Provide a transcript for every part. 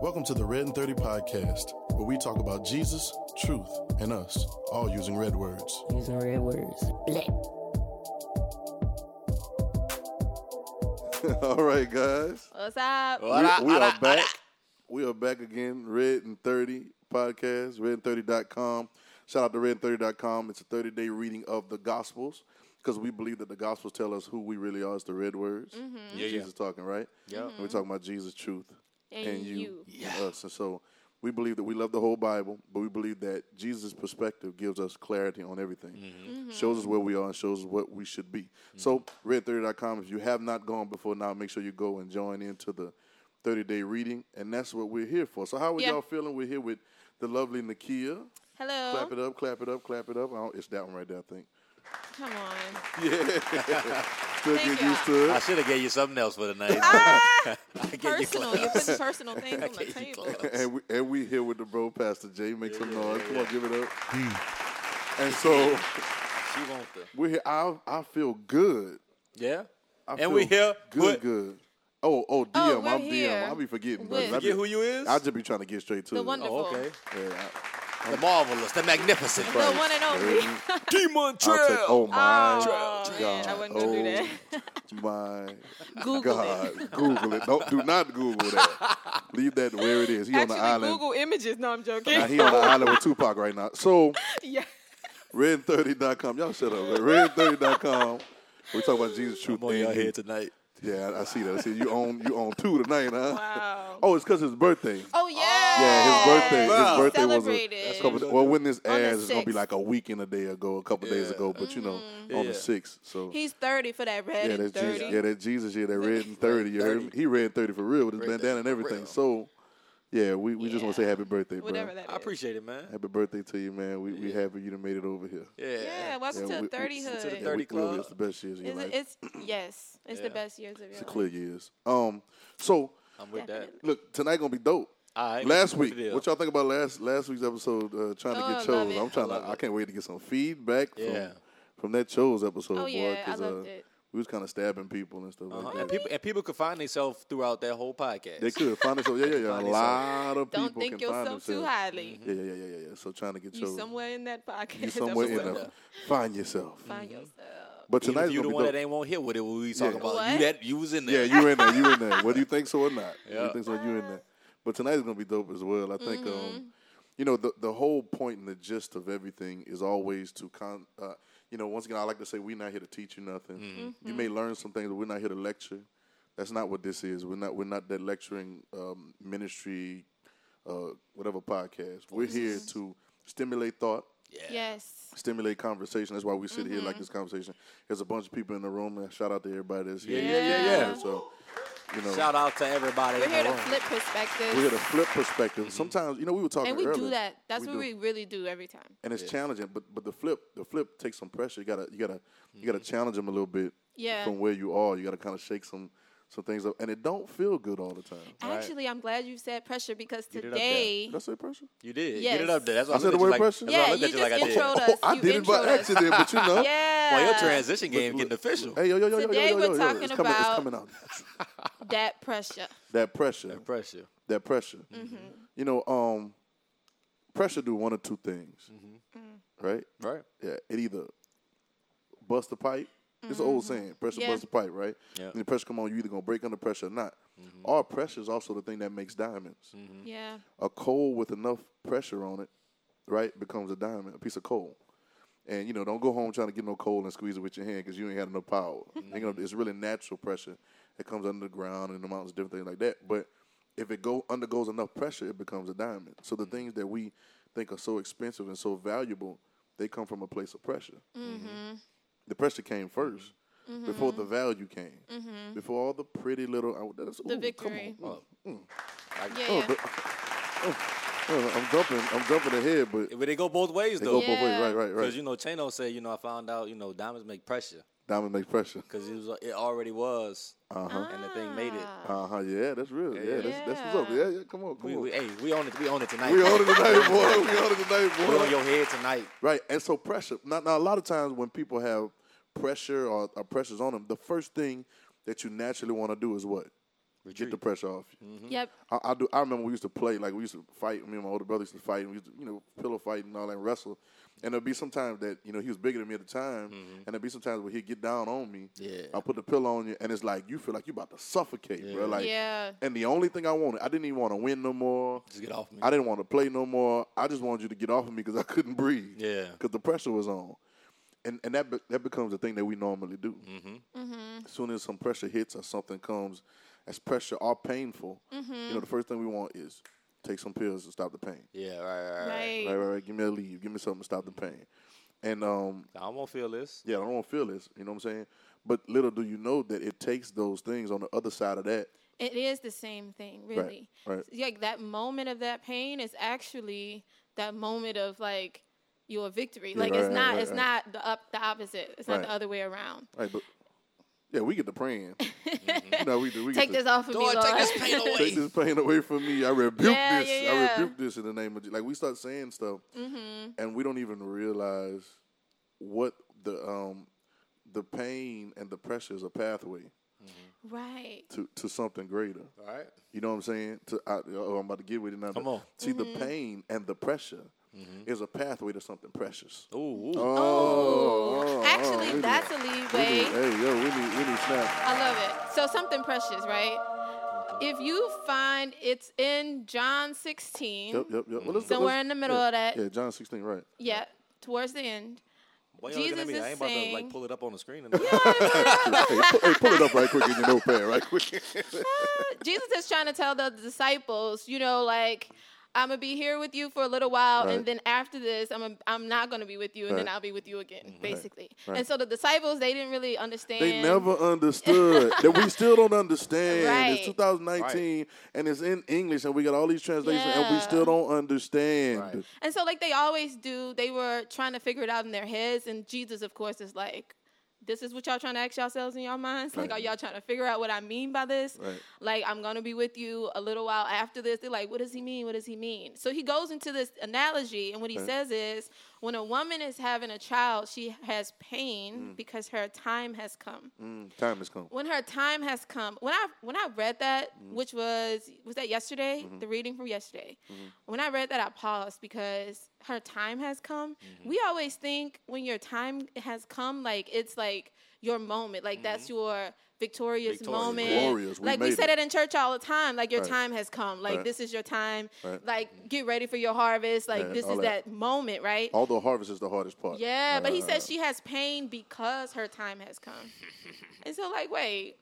Welcome to the Red in 30 podcast, where we talk about Jesus, truth, and us, all using red words. Using red words. All right, guys. What's up? We are back. We are back again. Red in 30 podcast, red30.com. Shout out to red30.com. It's a 30-day reading of the Gospels, because we believe that the Gospels tell us who we really are. It's the red words. Mm-hmm. Yeah, Jesus talking, right? Yeah. Mm-hmm. And we're talking about Jesus, truth, and you. Yeah. And us. And so we believe that we love the whole Bible, but we believe that Jesus' perspective gives us clarity on everything. Mm-hmm. Mm-hmm. Shows us where we are and shows us what we should be. Mm-hmm. So red30.com, if you have not gone before now, make sure you go and join into the 30-day reading, and that's what we're here for. So how are y'all feeling? We're here with the lovely Nakia. Hello. Clap it up, clap it up, clap it up. It's that one right there, I think. Come on. Yeah. Still get used to it. I should have gave you something else for the name. Personal. You put personal things on the table. And we here with the bro, Pastor Jay. Make some noise. Come on, give it up. And so she wants to. We're here. I feel good. Yeah. We're here. Good. Oh, DM. I'm here. DM. I'll be forgetting. Forget who you is? I'll just be trying to get straight to it. The wonderful. Oh, okay. Yeah. The marvelous, the magnificent. The one and only. Demon Trail. Oh, my God. Man, I wouldn't do that. My Google God. It. Google it. Do not Google that. Leave that where it is. He on the island. Google images. No, I'm joking. Nah, he on the island with Tupac right now. So, red30.com. Y'all shut up. Red30.com. We're talking about Jesus' truth. I'm on y'all here tonight. Yeah, I see that. I see you own two tonight, huh? Wow. Oh, it's because his birthday. Oh, yeah. Yeah, his birthday. Wow. His birthday was when this airs, it's gonna be like a week and a day ago, a couple days ago. But on the 6th, so he's 30 for that red and 30. Jesus, that Jesus year, that red and 30. You heard me? He red 30 for real with his bandana and everything. Real. So, we just want to say happy birthday, bro. Whatever that is. I appreciate it, man. Happy birthday to you, man. We happy you done made it over here. Yeah. Yeah. Welcome to the 30-hood. To the 30 club. It's the best years of your life. It's the best years of your life. It's the clear years. So I'm with that. Look, tonight gonna be dope. Right, last week, what y'all think about last week's episode? Trying to get chose. I can't wait to get some feedback from that chose episode. Oh yeah, I loved it. We was kind of stabbing people and stuff like that. And people could find themselves throughout that whole podcast. They could find themselves. Yeah. A lot of people. Don't think yourself too highly. Mm-hmm. Yeah. So trying to get chose. You somewhere in that podcast. You somewhere in that. Find yourself. Find yourself. But tonight you the one that ain't want to hear what we talking about. You was in there. Yeah, you in there. Whether you think so or not, you think so. You in there. But tonight is going to be dope as well. I think, the whole point and the gist of everything is always to, once again, I like to say we're not here to teach you nothing. Mm-hmm. You may learn some things, but we're not here to lecture. That's not what this is. We're not that lecturing ministry, whatever podcast. We're here to stimulate thought. Yeah. Yes. Stimulate conversation. That's why we sit here like this conversation. There's a bunch of people in the room. And shout out to everybody that's here. Yeah. So. Shout out to everybody. We're here to flip perspectives. Sometimes, we were talking earlier. And we do that. That's what we really do every time. And it's challenging, but the flip takes some pressure. You gotta challenge them a little bit from where you are. You gotta kind of shake some things up, and it don't feel good all the time. Actually, right? I'm glad you said pressure because today. Did I say pressure? You did. Yes. Get it up there. That's why I said the word pressure. Yeah, you just introed us. I did it by accident, but you know. Yeah. Well, your transition game getting official. Hey, yo. Today we're talking about that pressure. That pressure. Mm-hmm. Pressure do one of two things, right? Right. Yeah. It either busts the pipe. It's an old saying, pressure busts the pipe, right? Yeah. When the pressure come on, you either going to break under pressure or not. Mm-hmm. Our pressure is also the thing that makes diamonds. Mm-hmm. Yeah. A coal with enough pressure on it, right, becomes a diamond, a piece of coal. And, don't go home trying to get no coal and squeeze it with your hand because you ain't had enough power. Mm-hmm. It's really natural pressure that comes under the ground and in the mountains, different things like that. But if it undergoes enough pressure, it becomes a diamond. So the things that we think are so expensive and so valuable, they come from a place of pressure. Mm-hmm. The pressure came first, before the value came, before all the pretty little. The victory. Come on. I'm jumping ahead, but they go both ways though. They go both ways, right. Because Chano said, I found out, diamonds make pressure. Diamond make pressure. Because it already was, and the thing made it. Yeah, that's real. Yeah, that's what's up. Yeah, come on. We own it tonight. We own it tonight, boy. We on your head tonight. Right, and so pressure. Now, a lot of times when people have pressure or pressures on them, the first thing that you naturally want to do is what? Retreat. Get the pressure off. Mm-hmm. Yep. I do. I remember we used to play, like we used to fight. Me and my older brother used to fight, and we used to, pillow fight and all that, and wrestle. And there'd be sometimes that, he was bigger than me at the time, mm-hmm. and there'd be sometimes where he'd get down on me. Yeah. I'll put the pillow on you, and it's like, you feel like you're about to suffocate, bro. Like, and the only thing I wanted, I didn't even want to win no more. Just get off me. I didn't want to play no more. I just wanted you to get off of me because I couldn't breathe. Yeah. Because the pressure was on. And that becomes the thing that we normally do. Mm-hmm. Mm-hmm. As soon as some pressure hits or something comes as pressure or painful, mm-hmm. The first thing we want is take some pills to stop the pain. Yeah, right. Give me a leave. Give me something to stop the pain. And I don't want to feel this. Yeah, I don't want to feel this. You know what I'm saying? But little do you know that it takes those things on the other side of that. It is the same thing, really. Right. It's like that moment of that pain is actually that moment of, like, your victory. Yeah, like, it's not the opposite. It's not the other way around. Right, but we get to praying. Mm-hmm. No, we do. We take this off of me, Lord. Take this pain away. Take this pain away from me. I rebuke this. Yeah, yeah. I rebuke this in the name of Jesus. Like, we start saying stuff, mm-hmm. and we don't even realize what the pain and the pressure is a pathway. Mm-hmm. Right. To something greater. All right. You know what I'm saying? I'm about to get with it now. Come on. See, mm-hmm. the pain and the pressure. Mm-hmm. Is a pathway to something precious. Ooh. Oh. Actually, that's a leeway. We need snaps. I love it. So something precious, right? If you find it's in John 16, yep. Well, somewhere in the middle of that. Yeah, John 16, right. Yeah, towards the end. Boy, Jesus at me. I ain't about to, like, pull it up on the screen. Yeah, pull it up right quick in your notepad, right quick. Jesus is trying to tell the disciples, I'm going to be here with you for a little while, and then after this, I'm not going to be with you, and then I'll be with you again, basically. Right. And so the disciples, they didn't really understand. They never understood. That we still don't understand. Right. It's 2019, and it's in English, and we got all these translations, and we still don't understand. Right. And so, like they always do, they were trying to figure it out in their heads, and Jesus, of course, is like, this is what y'all trying to ask yourselves in your minds? Like, are y'all trying to figure out what I mean by this? Right. Like, I'm going to be with you a little while after this. They're like, what does he mean? What does he mean? So he goes into this analogy, and what he says is, when a woman is having a child, she has pain because her time has come. Time has come. When her time has come. When I read that, which was that yesterday? Mm-hmm. The reading from yesterday. Mm-hmm. When I read that, I paused because her time has come. Mm-hmm. We always think when your time has come, like, it's like your moment. Like, mm-hmm. that's your victorious moment. Glorious. We say that in church all the time. Like, your time has come. Like, this is your time. Right. Like, get ready for your harvest. Like, this is that moment, right? Although harvest is the hardest part. Yeah, but he says she has pain because her time has come. And so, like, wait.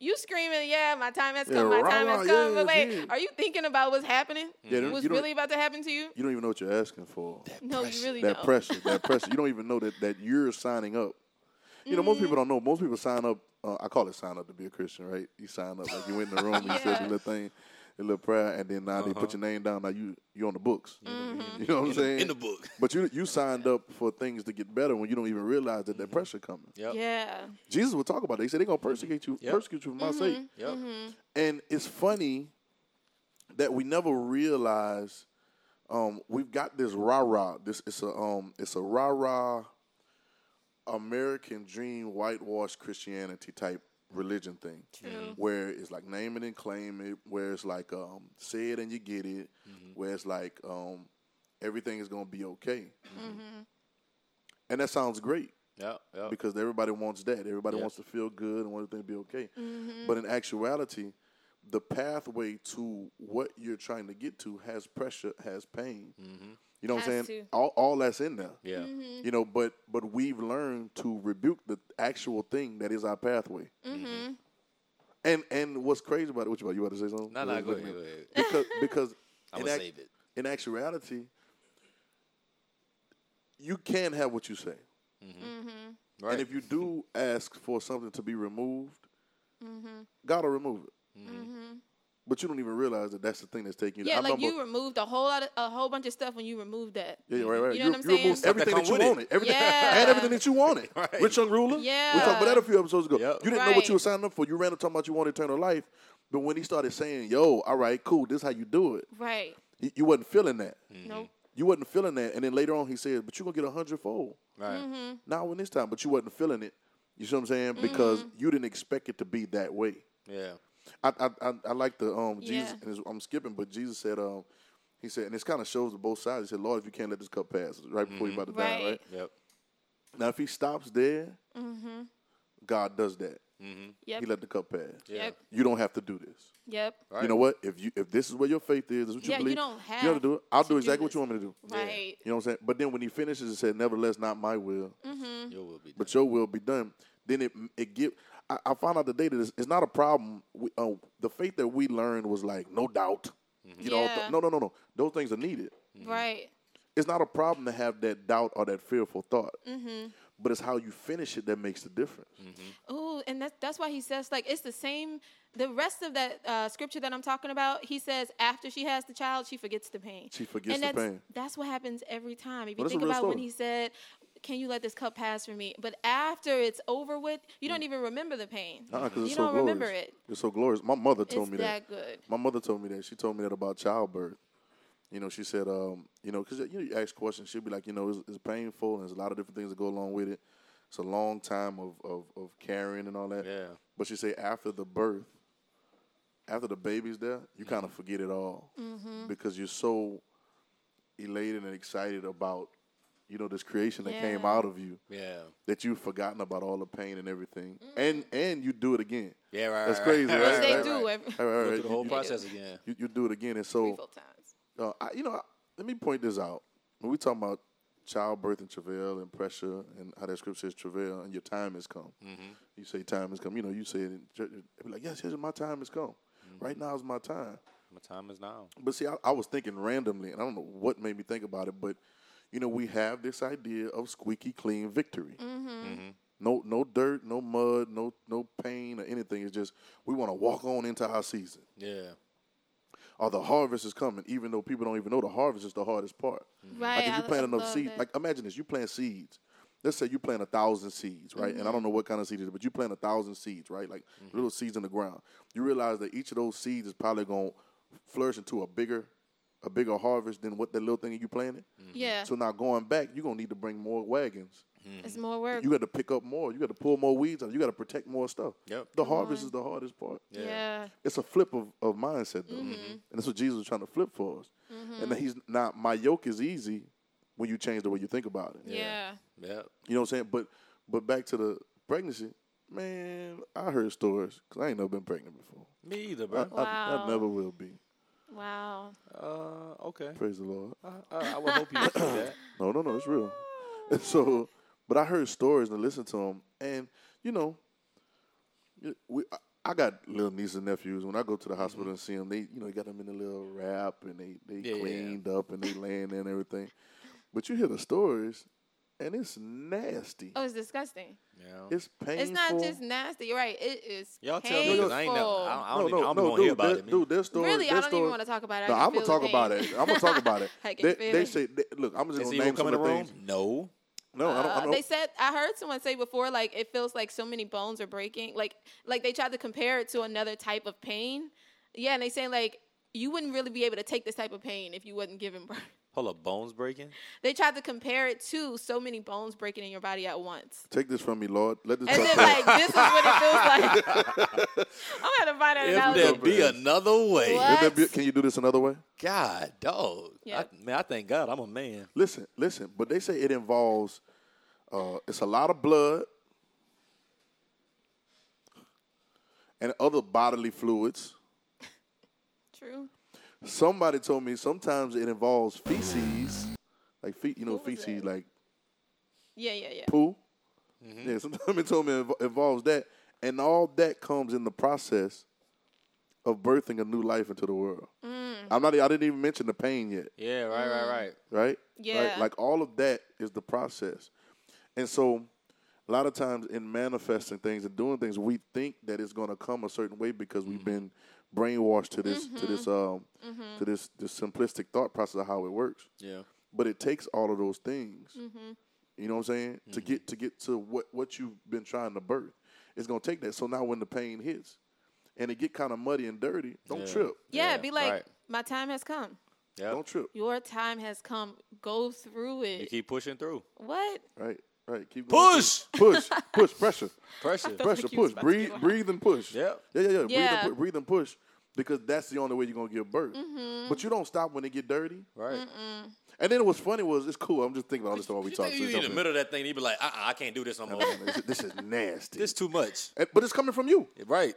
You screaming, my time has come, my time has come. But wait, are you thinking about what's happening? Yeah, what's really about to happen to you? You don't even know what you're asking for. That pressure. You don't even know that you're signing up. You know, most people don't know. Most people sign up. I call it sign up to be a Christian, right? You sign up. Like, you went in the room, and you said your little thing, your little prayer, and then now they put your name down. Now you're on the books. Mm-hmm. You know what I'm saying? In the book. But you signed up for things to get better when you don't even realize that that pressure coming. Yep. Yeah. Jesus would talk about that. He said, they're going to persecute you for my sake. Yep. Mm-hmm. And it's funny that we never realize we've got this rah-rah. It's a rah-rah American dream, whitewashed Christianity type religion thing. True. Where it's like name it and claim it, where it's like say it and you get it, mm-hmm. where it's like everything is going to be okay. Mm-hmm. And that sounds great. Yeah. Because everybody wants that. Everybody wants to feel good and wants everything to be okay. Mm-hmm. But in actuality, the pathway to what you're trying to get to has pressure, has pain. Mm-hmm. You know what I'm saying? All that's in there. Yeah. Mm-hmm. You know, but we've learned to rebuke the actual thing that is our pathway. Mm-hmm. And what's crazy about it? What you about to say something? No, go ahead. Because I'm gonna save it. In actuality, you can have what you say, mm-hmm. Mm-hmm. Right. And if you do ask for something to be removed, mm-hmm. God will remove it. Mm-hmm. Mm-hmm. But you don't even realize that that's the thing that's taking you. Yeah, like you removed a whole bunch of stuff when you removed that. Yeah, right. You know what I'm saying? You removed everything that you wanted. And everything that you wanted. Right. Rich Young Ruler. Yeah. We talked about that a few episodes ago. Yep. You didn't know what you were signing up for. You ran up talking about you wanted eternal life. But when he started saying, yo, all right, cool, this is how you do it. Right. You wasn't feeling that. Mm-hmm. Nope. You wasn't feeling that. And then later on he says, but you're going to get 100-fold. Right. Mm-hmm. Not when this time. But you wasn't feeling it. You see what I'm saying? Mm-hmm. Because you didn't expect it to be that way. Yeah. I like the Jesus. Yeah. And I'm skipping, but Jesus said, he said, and this kind of shows both sides. He said, Lord, if you can't let this cup pass, right before you're about to die, right? Yep. Now, if he stops there, God does that. He let the cup pass. Yep. You don't have to do this. Yep. Right. You know what? If this is where your faith is, this is what you believe. You don't have to do it. I'll do exactly what you want me to do. Right. Yeah. You know what I'm saying? But then when he finishes, it said, nevertheless, not my will, your will be done. But your will be done. Then it gives. I found out today that it's not a problem. The faith that we learned was like no doubt. You know, no. Those things are needed. Right. It's not a problem to have that doubt or that fearful thought. But it's how you finish it that makes the difference. Oh, and that's why he says, like, it's the same. The rest of that scripture that I'm talking about, he says, after she has the child, she forgets the pain. She forgets the pain. That's what happens every time. If you think about when he said, can you let this cup pass from me? But after it's over with, you don't even remember the pain. You don't remember it. It's so glorious. My mother told me that. It's that good. My mother told me that. She told me that about childbirth. You know, she said, you know, because you ask questions, she'll be like, you know, it's painful and there's a lot of different things that go along with it. It's a long time of carrying and all that. Yeah. But she said after the birth, after the baby's there, you kind of forget it all because you're so elated and excited about, you know, this creation that came out of you that you've forgotten about all the pain and everything. And you do it again. Yeah, right, that's crazy, right? Right, they do. Right. Through the whole process again. You do it again. And so. 3 full times. Let me point this out. When we talk about childbirth and travail and pressure and how that scripture says travail and your time has come. You say time has come. You know, you say it in church, be like, yes, my time has come. Right now is my time. My time is now. But see, I was thinking randomly, and I don't know what made me think about it, but, you know, we have this idea of squeaky clean victory. No dirt, no mud, no pain or anything. It's just we want to walk on into our season. Yeah. Or the harvest is coming, even though people don't even know the harvest is the hardest part. Right. Like if you plant enough seeds, like imagine this, you plant seeds. Let's say you plant 1,000 seeds, right? And I don't know what kind of seed it is, but you plant 1,000 seeds, right? Like little seeds in the ground. You realize that each of those seeds is probably going to flourish into a bigger harvest than what that little thing you planted. Yeah. So now going back, you're going to need to bring more wagons. It's more work. You got to pick up more. You got to pull more weeds out. You got to protect more stuff. Yep. The harvest is the hardest part. Yeah. It's a flip of mindset, though. And that's what Jesus was trying to flip for us. And that he's not, my yoke is easy when you change the way you think about it. Yeah. You know what I'm saying? But back to the pregnancy, man, I heard stories because I ain't never been pregnant before. Me either, bro. I never will be. Wow. Okay. Praise the Lord. I would hope you would do that. No, it's real. So... But I heard stories and listened to them, and, you know, I got little nieces and nephews. When I go to the hospital and see them, they, you know, got them in a little wrap, and they cleaned up, and they laying there and everything. But you hear the stories, and it's nasty. Oh, it's disgusting. Yeah. It's painful. It's not just nasty. You're right. It is y'all painful. Y'all tell me because I ain't going to hear about it. Dude, their story. Really, I don't even want to talk about it. No, I'm going to talk about it. They say, look, I'm just going to name some of the things. No. No, I don't. They said I heard someone say before, like it feels like so many bones are breaking. Like they tried to compare it to another type of pain. Yeah, and they say like you wouldn't really be able to take this type of pain if you wasn't giving birth. Hold up, bones breaking? They tried to compare it to so many bones breaking in your body at once. Take this from me, Lord. Let this. And then like this is what it feels like. I'm gonna find out. If there be another way, can you do this another way? God, dog. Yep. I thank God I'm a man. Listen. But they say it involves. It's a lot of blood and other bodily fluids. True. Somebody told me sometimes it involves feces, like feet. You know, feces, like poo. Yeah, sometimes it told me it involves that, and all that comes in the process of birthing a new life into the world. I didn't even mention the pain yet. Yeah. Right. Yeah. Right? Like all of that is the process. And so a lot of times in manifesting things and doing things, we think that it's going to come a certain way because we've been brainwashed to this to this simplistic thought process of how it works. Yeah. But it takes all of those things. You know what I'm saying? To get to what you've been trying to birth. It's going to take that. So now when the pain hits and it get kind of muddy and dirty, don't trip. Yeah, be like my time has come. Yep. Don't trip. Your time has come. Go through it. You keep pushing through. What? Right. Right, keep going. Push, pressure, push. Breathe and push. Yep. Yeah. Breathe and push because that's the only way you're going to give birth. Mm-hmm. But you don't stop when it get dirty. Right. Mm-mm. And then what's funny was, it's cool. I'm just thinking about all this stuff we talked about. You in the middle of that thing, you'd be like, I can't do this no more. This is nasty. This is too much. But it's coming from you. Right.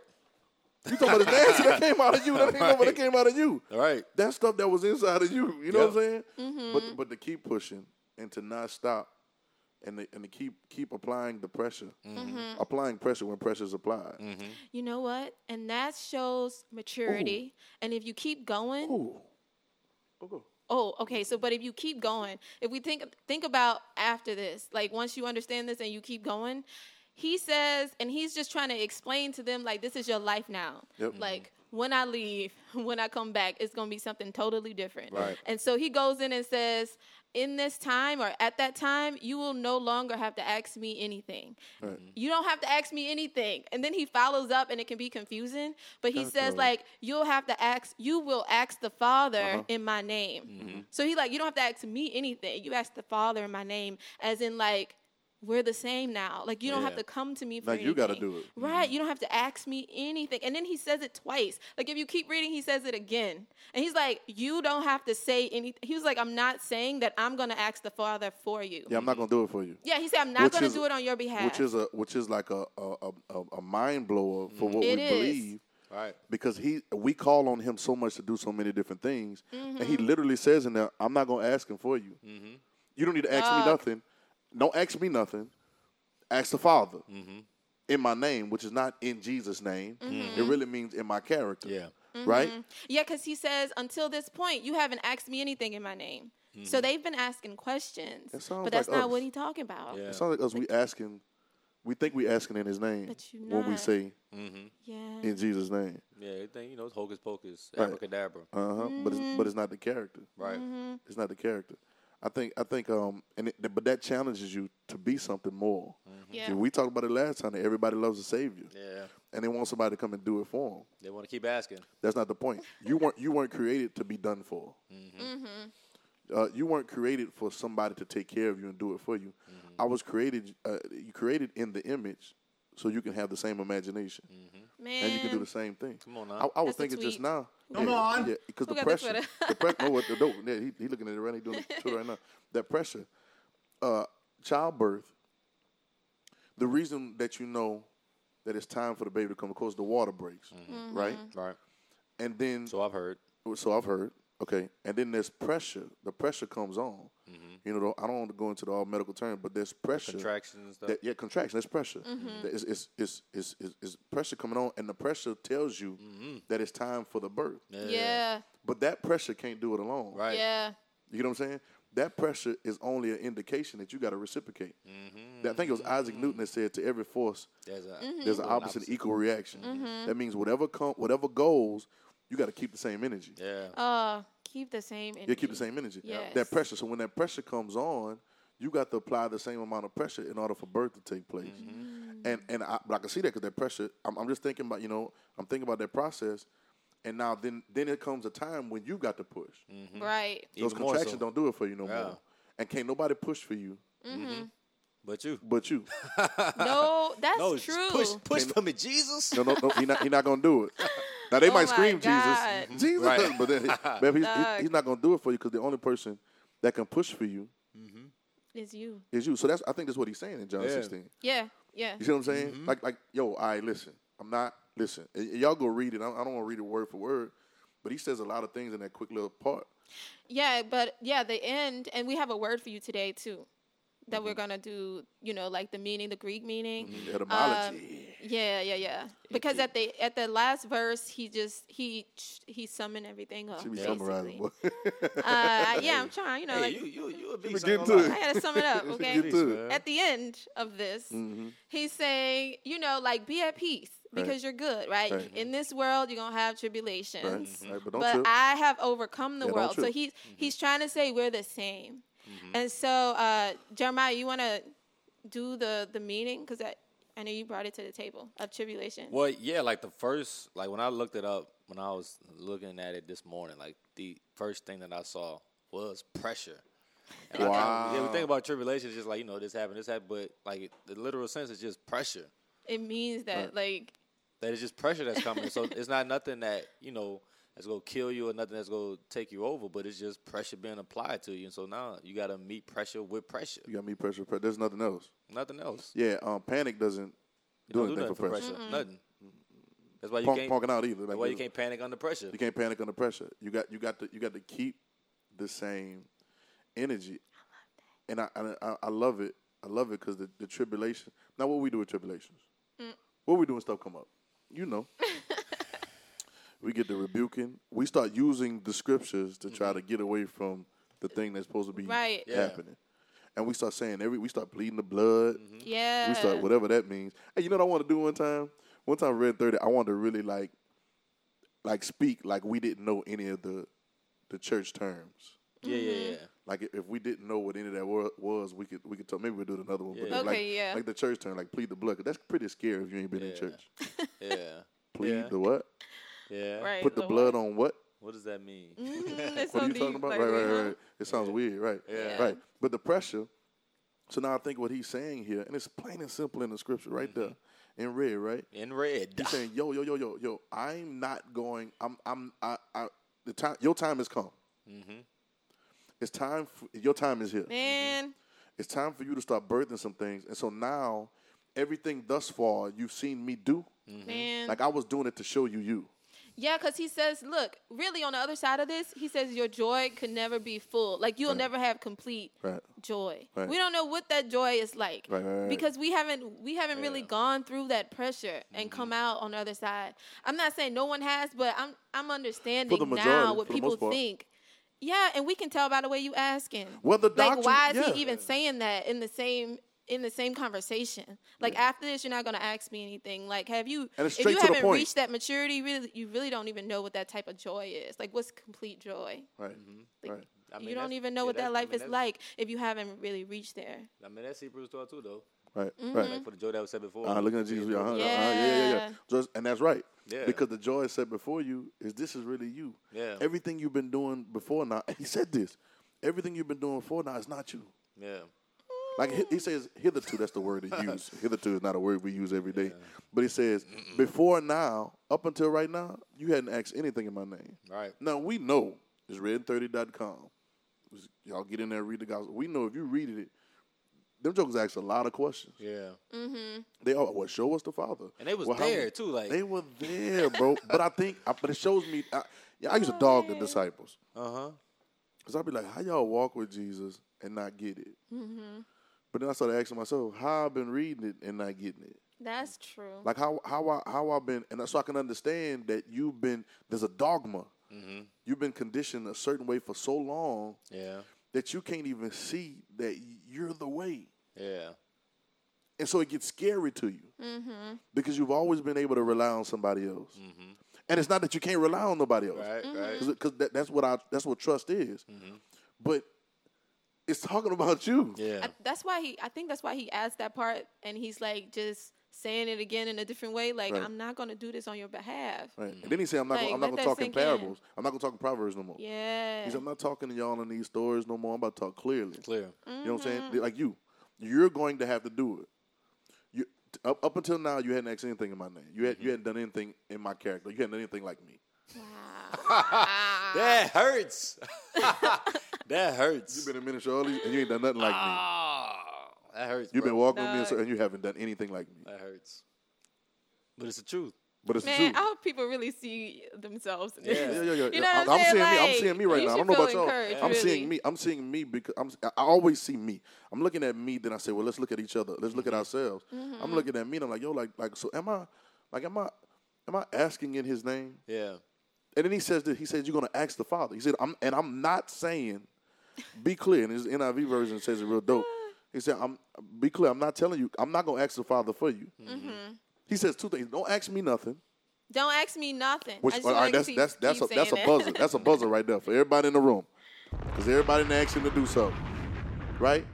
You talking about the nasty that came out of you. That came out of you. Right. That stuff that was inside of you. You know what I'm saying? Mm-hmm. But to keep pushing and to not stop and to keep applying the pressure. Mm-hmm. Applying pressure when pressure is applied. Mm-hmm. You know what? And that shows maturity. Ooh. And if you keep going. Ooh. Ooh. Oh, okay. So, but if you keep going, if we think about after this, like once you understand this and you keep going, he says, and he's just trying to explain to them, like, this is your life now. Yep. Like, when I leave, when I come back, it's going to be something totally different. Right. And so he goes in and says, in this time or at that time, you will no longer have to ask me anything. Right. You don't have to ask me anything. And then he follows up, and it can be confusing, but he says, like, you will ask the Father in my name. Mm-hmm. So he like, you don't have to ask me anything. You ask the Father in my name, as in, like, we're the same now. Like, you don't have to come to me for anything. Like, you got to do it. Right. Mm-hmm. You don't have to ask me anything. And then he says it twice. Like, if you keep reading, he says it again. And he's like, you don't have to say anything. He was like, I'm not saying that I'm going to ask the Father for you. Yeah, I'm not going to do it for you. Yeah, he said, I'm not going to do it on your behalf. Which is like a mind blower for what we believe. Right. Because we call on him so much to do so many different things. Mm-hmm. And he literally says in there, I'm not going to ask him for you. Mm-hmm. You don't need to ask me nothing. Don't ask me nothing. Ask the Father in my name, which is not in Jesus' name. Mm-hmm. It really means in my character. Yeah. Mm-hmm. Right? Yeah, because he says, until this point, you haven't asked me anything in my name. Mm-hmm. So they've been asking questions, but that's like not what he's talking about. Yeah. It sounds like us. We think we asking in his name, but you not. When we say in Jesus' name. Yeah, everything, you know, it's hocus pocus, abracadabra. Mm-hmm. But it's not the character. Right. Mm-hmm. It's not the character. I think, but that challenges you to be something more. Mm-hmm. Yeah. See, we talked about it last time that everybody loves a savior. Yeah. And they want somebody to come and do it for them. They want to keep asking. That's not the point. You weren't created to be done for. Mm-hmm. Mm-hmm. You weren't created for somebody to take care of you and do it for you. Mm-hmm. I was created. You created in the image, so you can have the same imagination. Mm-hmm. Man. And you can do the same thing. Come on now. I was thinking just now. Come on. Yeah, because the pressure. No, what the dope. Yeah, he looking at it right now. He doing it right now. That pressure. Childbirth. The reason that you know that it's time for the baby to come, of course, the water breaks. Mm-hmm. Right? Mm-hmm. Right. And then. So I've heard. Okay. And then there's pressure. The pressure comes on. Mm-hmm. You know, I don't want to go into the all medical term, but there's pressure. The contractions and stuff. Contraction. There's pressure. Mm-hmm. It's pressure coming on, and the pressure tells you that it's time for the birth. Yeah. But that pressure can't do it alone. Right. Yeah. You know what I'm saying? That pressure is only an indication that you got to reciprocate. Mm-hmm. I think it was Isaac Newton that said, to every force, there's an opposite equal reaction. Mm-hmm. That means whatever goes, you got to keep the same energy. Yeah. Keep the same energy. Yeah, keep the same energy. Yes. That pressure. So when that pressure comes on, you got to apply the same amount of pressure in order for birth to take place. Mm-hmm. And I can see that because that pressure, I'm just thinking about, I'm thinking about that process. And now then it comes a time when you got to push. Mm-hmm. Right. Those contractions don't do it for you no more. And can't nobody push for you. Mm-hmm. But you. No, that's true. Push for me, Jesus. No, he's not going to do it. Now, they might scream, God. Jesus. Right. But then he's not going to do it for you because the only person that can push for you is you. So I think that's what he's saying in John 16. Yeah, yeah. You see what I'm saying? Mm-hmm. Like, all right, listen. Listen. Y'all go read it. I don't want to read it word for word, but he says a lot of things in that quick little part. Yeah, but, the end, and we have a word for you today, too. That we're going to do, like the meaning, the Greek meaning. Mm-hmm. Etymology. Yeah. Because at the last verse, he summoned everything up. Should be summarizing. I'm trying, you would be summarizing. I got to sum it up, okay? At the end of this, he's saying, like, be at peace. Because you're good, right? In this world, you're going to have tribulations. Right. But I have overcome the world. So he's trying to say we're the same. Mm-hmm. And so, Jeremiah, you want to do the meaning? Because I know you brought it to the table of tribulation. Well, yeah, like the first, like when I looked it up, when I was looking at it this morning, like the first thing that I saw was pressure. Wow. Yeah, we think about tribulation, it's just like, you know, this happened, but like the literal sense is just pressure. It means that that it's just pressure that's coming. So it's not nothing that, you know, that's going to kill you or nothing that's going to take you over, but it's just pressure being applied to you. And so now you got to meet pressure with pressure. You got to meet pressure with pressure. There's nothing else. Nothing else. Yeah, panic doesn't do anything for pressure. Mm-hmm. Nothing. That's why you can't out either. That's why you can't panic under pressure. You can't panic under pressure. You got to keep the same energy. I love that. And I love it. I love it because the tribulation. Now, what we do with tribulations? What we do when stuff come up? You know. We get the rebuking. We start using the scriptures to try to get away from the thing that's supposed to be happening. And we start saying we start bleeding the blood. Mm-hmm. Yeah. We start whatever that means. Hey, you know what I want to do one time? One time, Red 30, I wanted to really like speak like we didn't know any of the church terms. Yeah, yeah, yeah. Like if we didn't know what any of that was, we could talk. Maybe we'll do another one. Yeah. But like the church term, like plead the blood. That's pretty scary if you ain't been in church. Yeah. Plead the what? Yeah. Right, put the blood on what? What does that mean? Mm-hmm. What are you talking about? Right. It sounds weird, right? Yeah. Right. But the pressure. So now I think what he's saying here, and it's plain and simple in the scripture, right there. In red, right? In red. He's saying, yo, I'm not going. The time. Your time has come. Mm-hmm. It's time. Your time is here. Man. Mm-hmm. It's time for you to start birthing some things. And so now, everything thus far you've seen me do. Mm-hmm. Man. Like I was doing it to show you. Yeah, because he says, look, really on the other side of this, he says your joy could never be full. Like you'll never have complete joy. Right. We don't know what that joy is like because we haven't really gone through that pressure and come out on the other side. I'm not saying no one has, but I'm understanding now what people think. Yeah, and we can tell by the way you asking. Well, the doctrine, like why is he even saying that in the same conversation? Like after this, you're not gonna ask me anything. Like, if you haven't reached that maturity, really, you really don't even know what that type of joy is. Like, what's complete joy? Right. Mm-hmm. Like, right. I mean, you don't even know what that life is like if you haven't really reached there. I mean, that's Hebrews 12 too, though. Right. Mm-hmm. Right. Like for the joy that was set before. Looking at Jesus, yeah. And that's right. Yeah. Because the joy set before you is really you. Yeah. Everything you've been doing before now, he said this. Everything you've been doing before now is not you. Yeah. Like he says, hitherto, that's the word he used. Hitherto is not a word we use every day. Yeah. But he says, before now, up until right now, you hadn't asked anything in my name. Right. Now, we know it's red30.com. Y'all get in there and read the gospel. We know if you read it, them jokers ask a lot of questions. Yeah. Mm-hmm. They are, show us the Father. And they was there, too. Like they were there, bro. But I think, but it shows me, I used to dog the disciples. Uh-huh. Because I'd be like, how y'all walk with Jesus and not get it? Mm-hmm. But then I started asking myself, how I've been reading it and not getting it. That's true. Like how I've been, and so I can understand that you've been, there's a dogma. Mm-hmm. You've been conditioned a certain way for so long that you can't even see that you're the way. Yeah. And so it gets scary to you because you've always been able to rely on somebody else. Mm-hmm. And it's not that you can't rely on nobody else. Right, right. Because that's what trust is. Mm-hmm. But it's talking about you. Yeah. I think that's why he asked that part, and he's like just saying it again in a different way. Like I'm not going to do this on your behalf. Right. And then he said, I'm not going to talk in parables. I'm not going to talk in proverbs no more. Yeah. He said, I'm not talking to y'all in these stories no more. I'm about to talk clearly. Clear. Mm-hmm. You know what I'm saying? Like you're going to have to do it. You up until now, you hadn't asked anything in my name. You hadn't done anything in my character. You hadn't done anything like me. Wow. That hurts. That hurts. You've been in ministry all these, and you ain't done nothing like me. That hurts. You've been walking with me, and you haven't done anything like me. That hurts. But it's the truth. Man, I hope people really see themselves in this. Yeah. You know what I'm saying? Like, I'm seeing me right now. I don't know about y'all. I'm seeing me. I'm seeing me because I always see me. I'm looking at me. Then I say, well, let's look at each other. Let's look at ourselves. Mm-hmm. I'm looking at me, and I'm like, yo, like, so am I asking in his name? Yeah. And then he says that you're going to ask the Father. He said, I'm not saying. Be clear, and his NIV version says it real dope. He said, be clear, I'm not telling you. I'm not going to ask the Father for you. Mm-hmm. He says two things. Don't ask me nothing. Don't ask me nothing. That's a buzzer. That's a buzzer right there for everybody in the room. Because everybody asked him to do something. Right?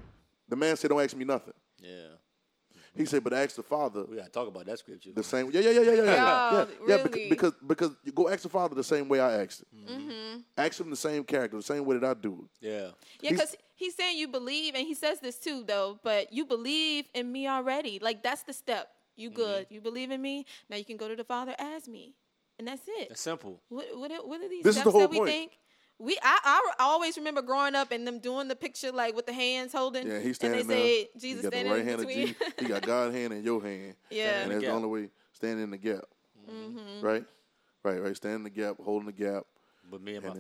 The man said, don't ask me nothing. Yeah. He said, but ask the Father. We got to talk about that scripture. The same. Yeah. Really? Because you go ask the Father the same way I asked him. Mm-hmm. Ask him the same character, the same way that I do it. Yeah. Yeah, because he's saying you believe, and he says this too, though, but you believe in me already. Like, that's the step. You good. Mm-hmm. You believe in me. Now you can go to the Father as me. And that's it. That's simple. What are these this steps is the whole that we point. Think? I always remember growing up and them doing the picture like with the hands holding. Yeah, he's standing and they say Jesus he got standing the right in hand between. He got God's hand and your hand. Yeah. And that's the only way, standing in the gap. Mm-hmm. Right. Standing in the gap, holding the gap. But me and my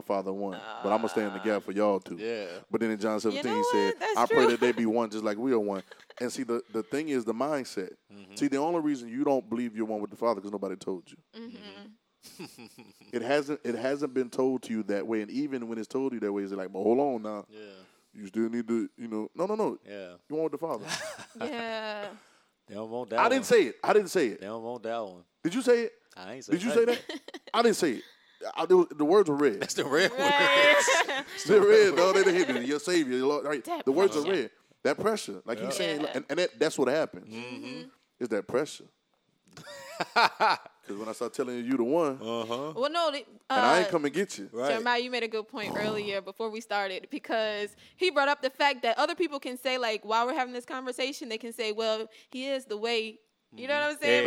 Father are one. But I'm going to stand in the gap for y'all too. Yeah. But then in John 17, he said, that's I pray that they be one just like we are one. And see, the thing is the mindset. Mm-hmm. See, the only reason you don't believe you're one with the Father because nobody told you. Mm-hmm. It hasn't been told to you that way, and even when it's told you that way, it's like, but hold on now. Yeah. You still need to, no. Yeah. You want the Father. Yeah. They don't want that. I didn't say it. They don't want that one. Did you say it? I ain't say it. Did you say that? I didn't say it. The words are red. That's the red words. They're red. No, they didn't hit me. Your Savior, your Lord. Right. The words are red. That pressure, like he's saying, and that's what happens. Mm-hmm. Is that pressure? Because when I start telling you the one, well, no, and I ain't come and get you. Right. Jeremiah, you made a good point earlier before we started because he brought up the fact that other people can say, like, while we're having this conversation, they can say, well, he is the way. You know what I'm saying?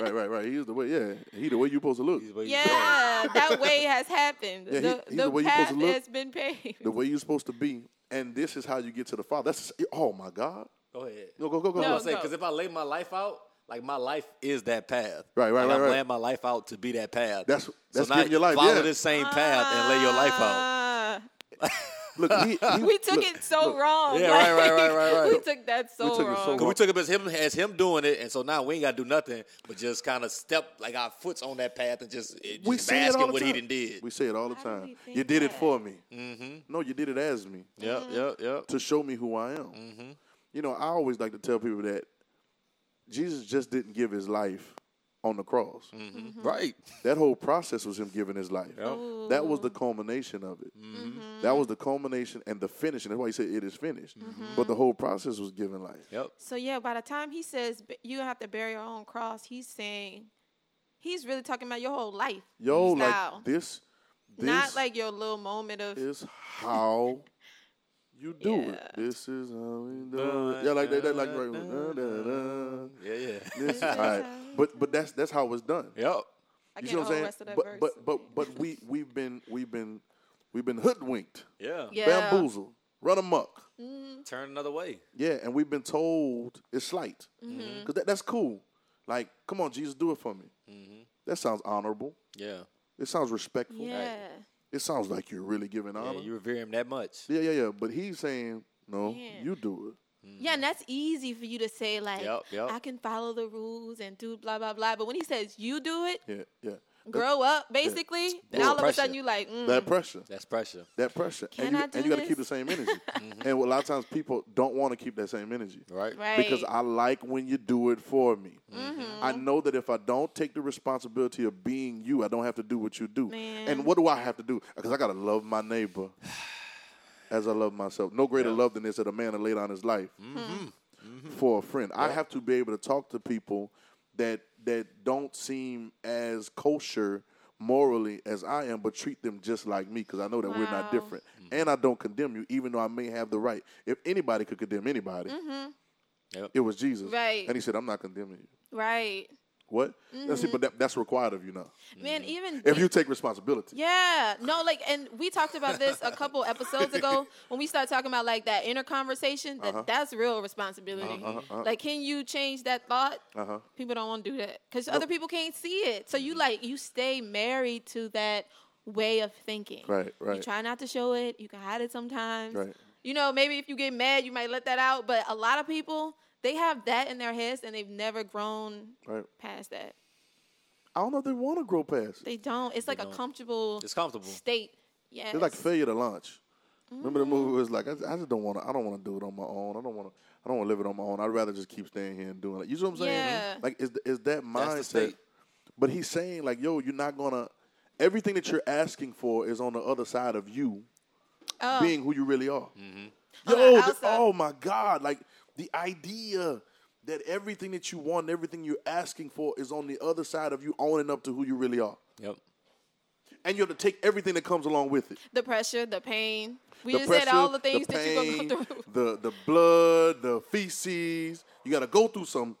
Yeah. Right. He is the way. Yeah, he the way you supposed to look. That way has happened. Yeah, the path has been paved. The way you're supposed to be, and this is how you get to the Father. That's oh my God. Go ahead. Go. No, I was saying because if I lay my life out. Like, my life is that path. Right. I'm laying my life out to be that path. That's so giving your life, follow this same path and lay your life out. Look, we took it so wrong. Yeah, like, right. We took that so wrong. We took it as him doing it, and so now we ain't got to do nothing but just kind of step, like, our foot's on that path and just bask in what he done did. We say it all the time. You did it for me. Mm-hmm. No, you did it as me. Yep. To show me who I am. Mm-hmm. I always like to tell people that Jesus just didn't give his life on the cross. Mm-hmm. Mm-hmm. Right. That whole process was him giving his life. Yep. That was the culmination of it. Mm-hmm. That was the culmination and the finishing. That's why he said it is finished. Mm-hmm. But the whole process was giving life. Yep. So, by the time he says you have to bear your own cross, he's saying he's really talking about your whole life. Like this. Not like your little moment of. Is how. You do it. This is how we do it. Yeah, like that, like right. Yeah. All right. But that's how it's done. Yep. You see what I'm saying? But we've been hoodwinked. Yeah. Bamboozled. Run amok. Mm-hmm. Turn another way. Yeah, and we've been told it's slight. Mm-hmm. Cause that's cool. Like, come on, Jesus, do it for me. Mm-hmm. That sounds honorable. Yeah. It sounds respectful. Yeah. Right. It sounds like you're really giving honor. Yeah, you revere him that much. Yeah. But he's saying, no, you do it. Mm-hmm. Yeah, and that's easy for you to say, like, I can follow the rules and do blah, blah, blah. But when he says you do it, grow up, basically, and all of a sudden you like, That pressure. That's pressure. That pressure. And you got to keep the same energy. Mm-hmm. And a lot of times people don't want to keep that same energy. Right. Because I like when you do it for me. Mm-hmm. I know that if I don't take the responsibility of being you, I don't have to do what you do. Man. And what do I have to do? Because I got to love my neighbor as I love myself. No greater love than this that a man has laid down his life for a friend. Yep. I have to be able to talk to people that don't seem as kosher morally as I am, but treat them just like me because I know that we're not different. Mm-hmm. And I don't condemn you, even though I may have the right. If anybody could condemn anybody, it was Jesus. Right. And he said, I'm not condemning you. Right. What? Mm-hmm. See, but that's required of you now. Man, even if you take responsibility. Yeah. No, like, and we talked about this a couple episodes ago when we started talking about, like, that inner conversation. That's real responsibility. Like, can you change that thought? People don't want to do that because other people can't see it. So you stay married to that way of thinking. Right. You try not to show it. You can hide it sometimes. Right. Maybe if you get mad, you might let that out. But a lot of people. They have that in their heads, and they've never grown past that. I don't know if they want to grow past it. They don't. It's like a comfortable state. Yes. It's like failure to launch. Mm. Remember the movie was like, I just don't want to. I don't want to do it on my own. I don't want to live it on my own. I'd rather just keep staying here and doing it. You see what I'm saying? Yeah. Like, is that mindset? But he's saying, like, yo, you're not gonna. Everything that you're asking for is on the other side of you being who you really are. Mm-hmm. Yo, my God, like. The idea that everything that you want, everything you're asking for is on the other side of you owning up to who you really are. Yep. And you have to take everything that comes along with it. The pressure, the pain. We just said all the things that you're going to go through. The blood, the feces. You got to go through some.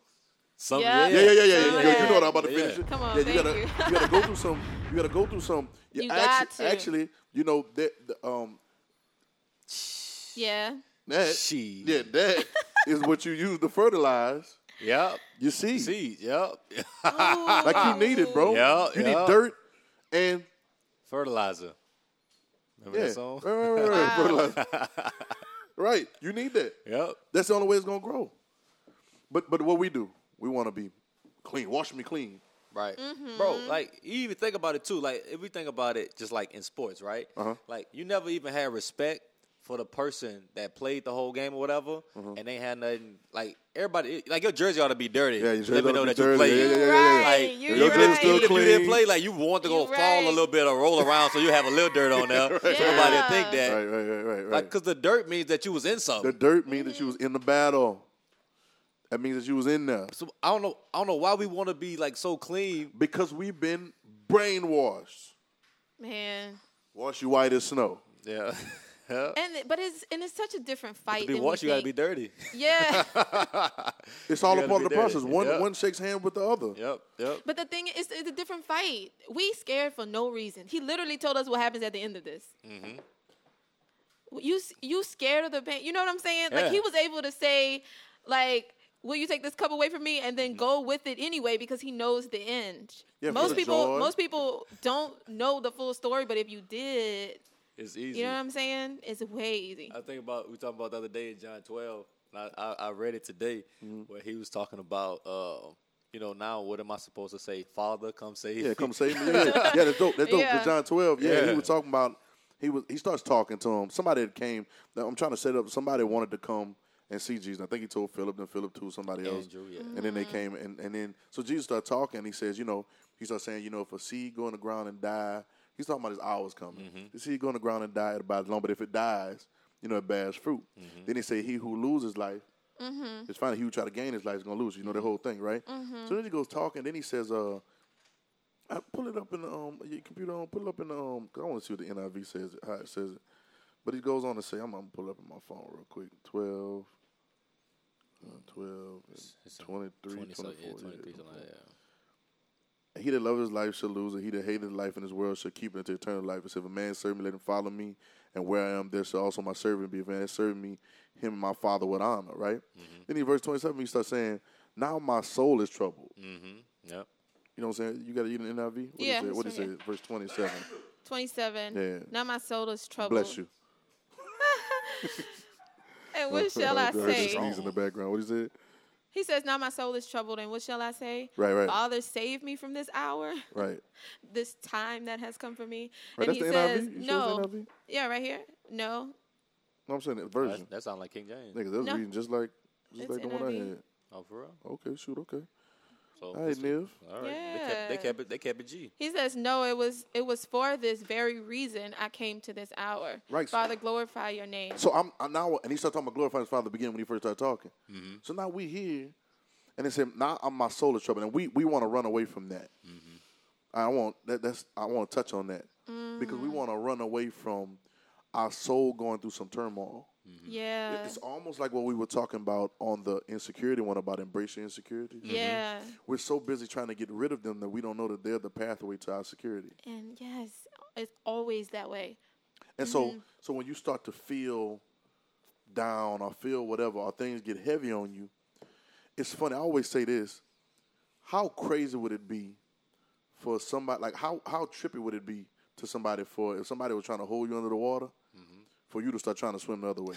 Yeah. You know what I'm about to finish. Come on, you got to go through some. You got to go through some. Actually, you know, yeah. That is what you use to fertilize. Yep. Your seed. Like you need it, bro. Yep. You need dirt and fertilizer. Remember that song? Right. Fertilizer. Right. You need that. Yep. That's the only way it's going to grow. But what we do, we want to be clean. Wash me clean. Right. Mm-hmm. Bro, like, you even think about it, too. Like, if we think about it just like in sports, right? Uh-huh. Like, you never even had respect for the person that played the whole game or whatever, and they had nothing. Like, everybody, like, your jersey ought to be dirty. Yeah, your jersey ought to be dirty. Even if you didn't play, like, you want to go fall a little bit or roll around so you have a little dirt on there. Somebody will think that. Right. Like, because the dirt means that you was in something. The dirt means that you was in the battle. That means that you was in there. So, I don't know why we want to be, like, so clean. Because we've been brainwashed. Man. Wash you white as snow. Yeah. Yeah. But it's such a different fight. To be washed, you gotta be dirty. Yeah, it's all a part of the process. One shakes hand with the other. Yep. But the thing is, it's a different fight. We scared for no reason. He literally told us what happens at the end of this. Mm-hmm. You scared of the pain? You know what I'm saying? Yeah. Like he was able to say, like, will you take this cup away from me? And then go with it anyway because he knows the end. Yeah, most people don't know the full story, but if you did. It's easy. You know what I'm saying? It's way easy. I think about, we talked about the other day in John 12, and I read it today, where he was talking about, now what am I supposed to say? Father, come save me. Yeah, come save me. Yeah, that's dope. The John 12, he was talking about, he starts talking to him. Somebody that came, I'm trying to set up, somebody wanted to come and see Jesus. I think he told Philip, then Philip told somebody else. Andrew, yeah. And then they came, and then Jesus started talking, and he says, he starts saying, if a seed go in the ground and die, he's talking about his hours coming. Mm-hmm. You see, he's going to ground and die at about as long, but if it dies, it bears fruit. Mm-hmm. Then he say, he who loses life, it's finally he who try to gain his life is going to lose. The whole thing, right? Mm-hmm. So then he goes talking. Then he says, I pull it up in the your computer on, pull it up in the, because I want to see what the NIV says, how it says it. But he goes on to say, I'm going to pull it up in my phone real quick. 12, 23, 24. Yeah, 23, yeah. He that loveth his life shall lose it. He that hateth life in this world shall keep it unto eternal life. It says, if a man serve me, let him follow me. And where I am, there shall also my servant be. If a man serve me, him and my Father would honor, right? Mm-hmm. Then in verse 27, he starts saying, now my soul is troubled. Mm-hmm. Yep. You know what I'm saying? You got to eat an NIV? What is it? Verse 27. 27. Yeah. Now my soul is troubled. Bless you. And what shall I say? He's in the background. What is it? He says, now my soul is troubled, and what shall I say? Right. Father, save me from this hour. Right. This time that has come for me. Right, and he says, NIV? No. Sure it's NIV? Yeah, right here. No, I'm saying that version. That sounds like King James. Nigga, that's reading just like the one I had. Oh, for real? Okay, shoot, okay. So, all right, Nev. All right. Yeah. They kept it G. He says, no, it was for this very reason I came to this hour. Right. Father, glorify your name. So I'm now, and he started talking about glorifying his Father at the beginning when he first started talking. Mm-hmm. So now we here, and they say, now my soul is troubled. And we want to run away from that. Mm-hmm. I want to touch on that. Mm-hmm. Because we want to run away from our soul going through some turmoil. Mm-hmm. Yeah. It's almost like what we were talking about on the insecurity one about embrace your insecurities. Mm-hmm. Yeah. We're so busy trying to get rid of them that we don't know that they're the pathway to our security. And yes, it's always that way. And so when you start to feel down or feel whatever or things get heavy on you, it's funny. I always say this. How crazy would it be for somebody, like how trippy would it be to somebody if somebody was trying to hold you under the water? For you to start trying to swim the other way.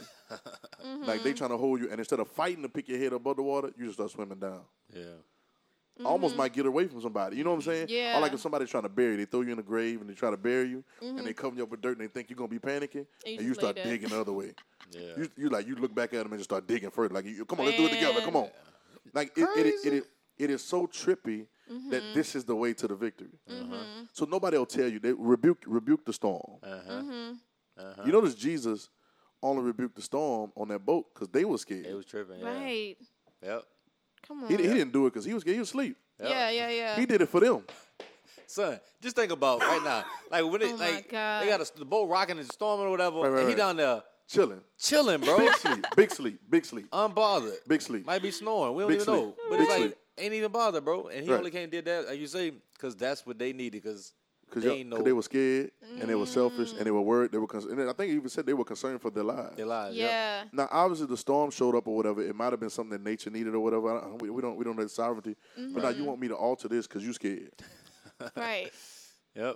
Mm-hmm. Like they trying to hold you, and instead of fighting to pick your head above the water, you just start swimming down. Yeah. Mm-hmm. Almost might get away from somebody. You know what I'm saying? Yeah. Or like if somebody's trying to bury you, they throw you in a grave and they try to bury you, and they cover you up with dirt and they think you're going to be panicking, and you start digging the other way. Yeah. You look back at them and just start digging further. Like, come on, let's do it together. Come on. Yeah. Like it is so trippy that this is the way to the victory. Mm-hmm. So nobody will tell you. They rebuke the storm. Uh-huh. Mm-hmm. Uh-huh. You notice Jesus only rebuked the storm on that boat because they were scared. They was tripping, yeah. Right. Yep. Come on. He didn't do it because he was scared. He was asleep. Yep. Yeah. He did it for them. Son, just think about right now. Like, when it, like they got the boat rocking and storming or whatever, and he down there. Chilling, bro. Big sleep. Unbothered. Big sleep. Might be snoring. We don't even know. But big it's like, sleep. Ain't even bothered, bro. And he only came did that, like you say, because that's what they needed, because they know. Cause they were scared, and they were selfish, and they were worried. They were and I think he even said they were concerned for their lives. Yeah. Yep. Now, obviously, the storm showed up or whatever. It might have been something that nature needed or whatever. We don't know the sovereignty. Mm-hmm. But now you want me to alter this because you scared. Right. Yep.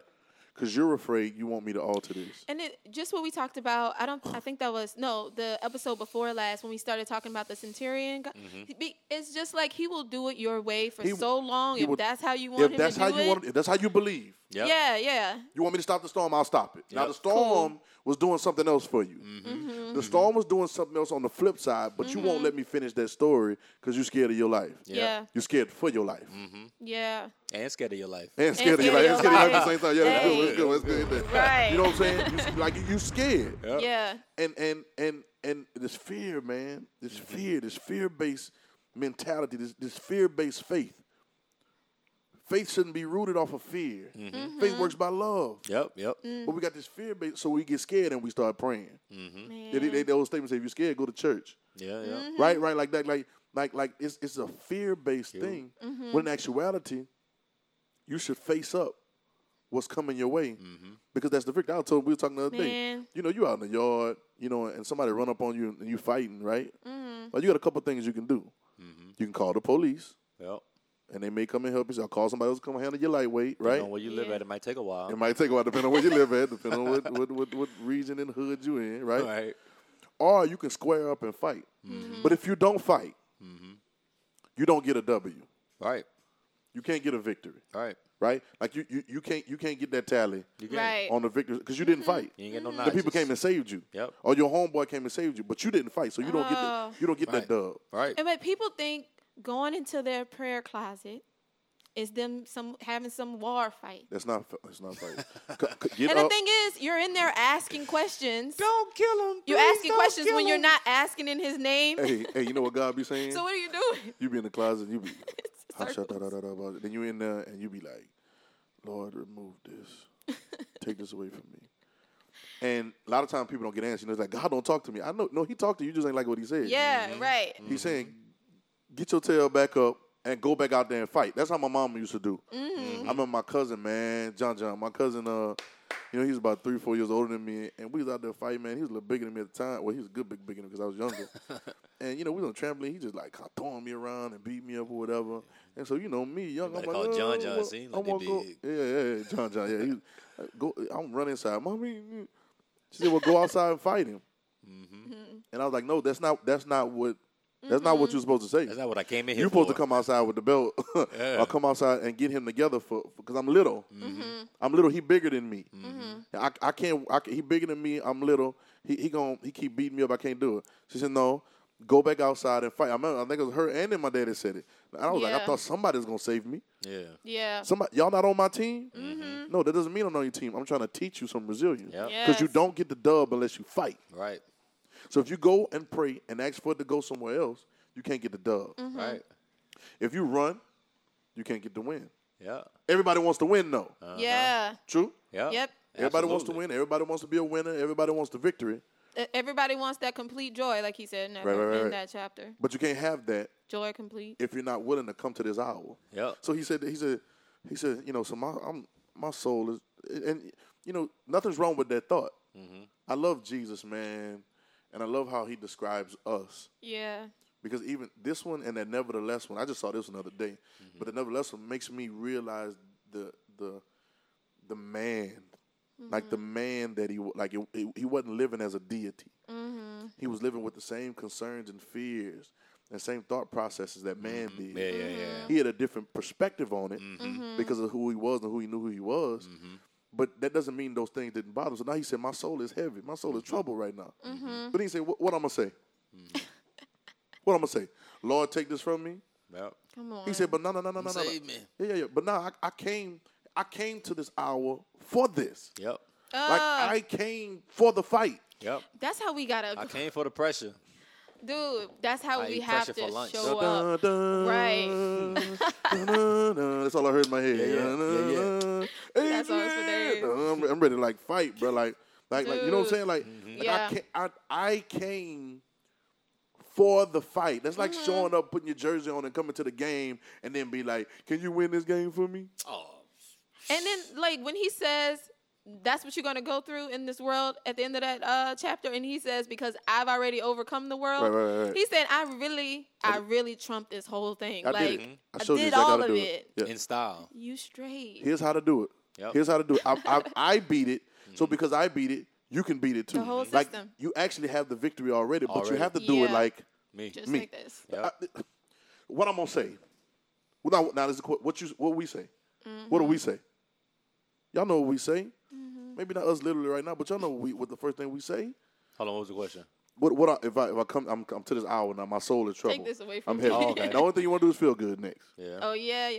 Because you're afraid you want me to alter this. And it, just what we talked about, I think that was, the episode before last when we started talking about the centurion. Mm-hmm. It's just like he will do it your way for so long if that's how you want him to do it. If that's how you believe. Yep. Yeah. You want me to stop the storm, I'll stop it. Yep. Now, the storm was doing something else for you. Mm-hmm. Mm-hmm. The storm was doing something else on the flip side, but you won't let me finish that story because you're scared of your life. Yep. Yeah. You're scared for your life. Mm-hmm. Yeah. And scared of your life. And scared of your life at the same time. Yeah, that's good. Right. You know what I'm saying? You scared. Yep. Yeah. And this fear, man, this fear-based mentality, this fear-based faith. Faith shouldn't be rooted off of fear. Mm-hmm. Mm-hmm. Faith works by love. Yep. Mm. But we got this fear-based, so we get scared and we start praying. Mm-hmm. They old statement say, if you're scared, go to church. Yeah. Mm-hmm. Right, like that. Like it's a fear-based thing. Mm-hmm. When in actuality, you should face up what's coming your way, because that's the victory. We were talking the other day. You out in the yard, and somebody run up on you and you fighting, right? Mm-hmm. But you got a couple things you can do. Mm-hmm. You can call the police, and they may come and help you. So I'll call somebody else to come handle your lightweight, right? Depending on where you live at, it might take a while. Depending on where you live at, depending on what region and hood you in, right? Right. Or you can square up and fight. Mm-hmm. But if you don't fight, you don't get a W. Right. You can't get a victory. Right? Like you can't get that tally on the victory because you didn't fight. You ain't get no notches. The people came and saved you. Yep. Or your homeboy came and saved you, but you didn't fight, so you don't get that dub. Right. And but people think going into their prayer closet is them having some war fight. That's not fight. And the thing is, you're in there asking questions. Don't kill him. You're asking questions when you're not asking in his name. Hey, you know what God be saying? So what are you doing? You be in the closet. You be. Then you in there and you be like, Lord, remove this. Take this away from me. And a lot of times people don't get answers. It's like, God don't talk to me. I know. No, he talked to you. You just ain't like what he said. Yeah, right. Mm-hmm. He's saying, get your tail back up and go back out there and fight. That's how my mama used to do. Mm-hmm. I remember my cousin, man, John. My cousin, he was about 3 or 4 years older than me. And we was out there fighting, man. He was a little bigger than me at the time. Well, he was a good big bigger than me because I was younger. And, we was on the trampoline. He just, like, throwing me around and beat me up or whatever. And so, me, young. I'm like, John, see? Like they big. Yeah, John. Yeah, I'm running inside. Mommy. She said, well, go outside and fight him. Mm-hmm. And I was like, no, that's not what you're supposed to say. That's not what I came in here for. You're supposed to come outside with the belt. Yeah. Or come outside and get him together because I'm little. Mm-hmm. I'm little. He bigger than me. Mm-hmm. He bigger than me. I'm little. He keep beating me up. I can't do it. She said, no, go back outside and fight. I think it was her and then my daddy said it. And I was like, I thought somebody was going to save me. Yeah. Somebody, y'all not on my team? Mm-hmm. No, that doesn't mean I'm on your team. I'm trying to teach you some resilience. Because you don't get the dub unless you fight. Right. So if you go and pray and ask for it to go somewhere else, you can't get the dub. Mm-hmm. Right. If you run, you can't get the win. Yeah. Everybody wants to win, though. Uh-huh. Yeah. True? Yeah. Yep. Everybody wants to win. Everybody wants to be a winner. Everybody wants the victory. Everybody wants that complete joy, like he said in that chapter. But you can't have that joy complete if you're not willing to come to this hour. Yeah. So he said, so my soul is, and nothing's wrong with that thought. Mm-hmm. I love Jesus, man, and I love how he describes us. Yeah. Because even this one and that nevertheless one, I just saw this one the other day, but the nevertheless one makes me realize the man. Like the man that he wasn't living as a deity. Mm-hmm. He was living with the same concerns and fears and same thought processes that man did. Yeah. He had a different perspective on it because of who he was and who he knew who he was. Mm-hmm. But that doesn't mean those things didn't bother him. So now he said, my soul is heavy. My soul is troubled right now. Mm-hmm. But he said, what I'm going to say? Mm-hmm. What I'm going to say? Lord, take this from me? Yep. Come on. He said, but no. Save me. Yeah. But now I came to this hour for this. Yep. Like, I came for the fight. Yep. That's how we gotta. I came for the pressure. Dude, that's how we have to show up. Right. That's all I heard in my head. That's all it's for days. I'm ready to, like, fight, bro. Like, you know what I'm saying? Like, I came for the fight. That's like showing up, putting your jersey on, and coming to the game, and then be like, "Can you win this game for me?" Oh. And then, like, when he says, "That's what you're going to go through in this world," at the end of that chapter, and he says, "Because I've already overcome the world." Right. He said, "I really trumped this whole thing. I did all of it. Yeah. In style. You straight. Here's how to do it. Yep. I beat it. So because I beat it, you can beat it too. The whole system. You actually have the victory already, but you have to do it like me. Just like this. Yep. What I'm gonna say? Well, now this is what we say. Mm-hmm. What do we say? Y'all know what we say. Mm-hmm. Maybe not us literally right now, but y'all know what the first thing we say. Hold on, what was the question? If I come, I'm to this hour now. My soul is troubled. Take this away from me. Oh, okay. The only thing you want to do is feel good next. Yeah. Oh yeah.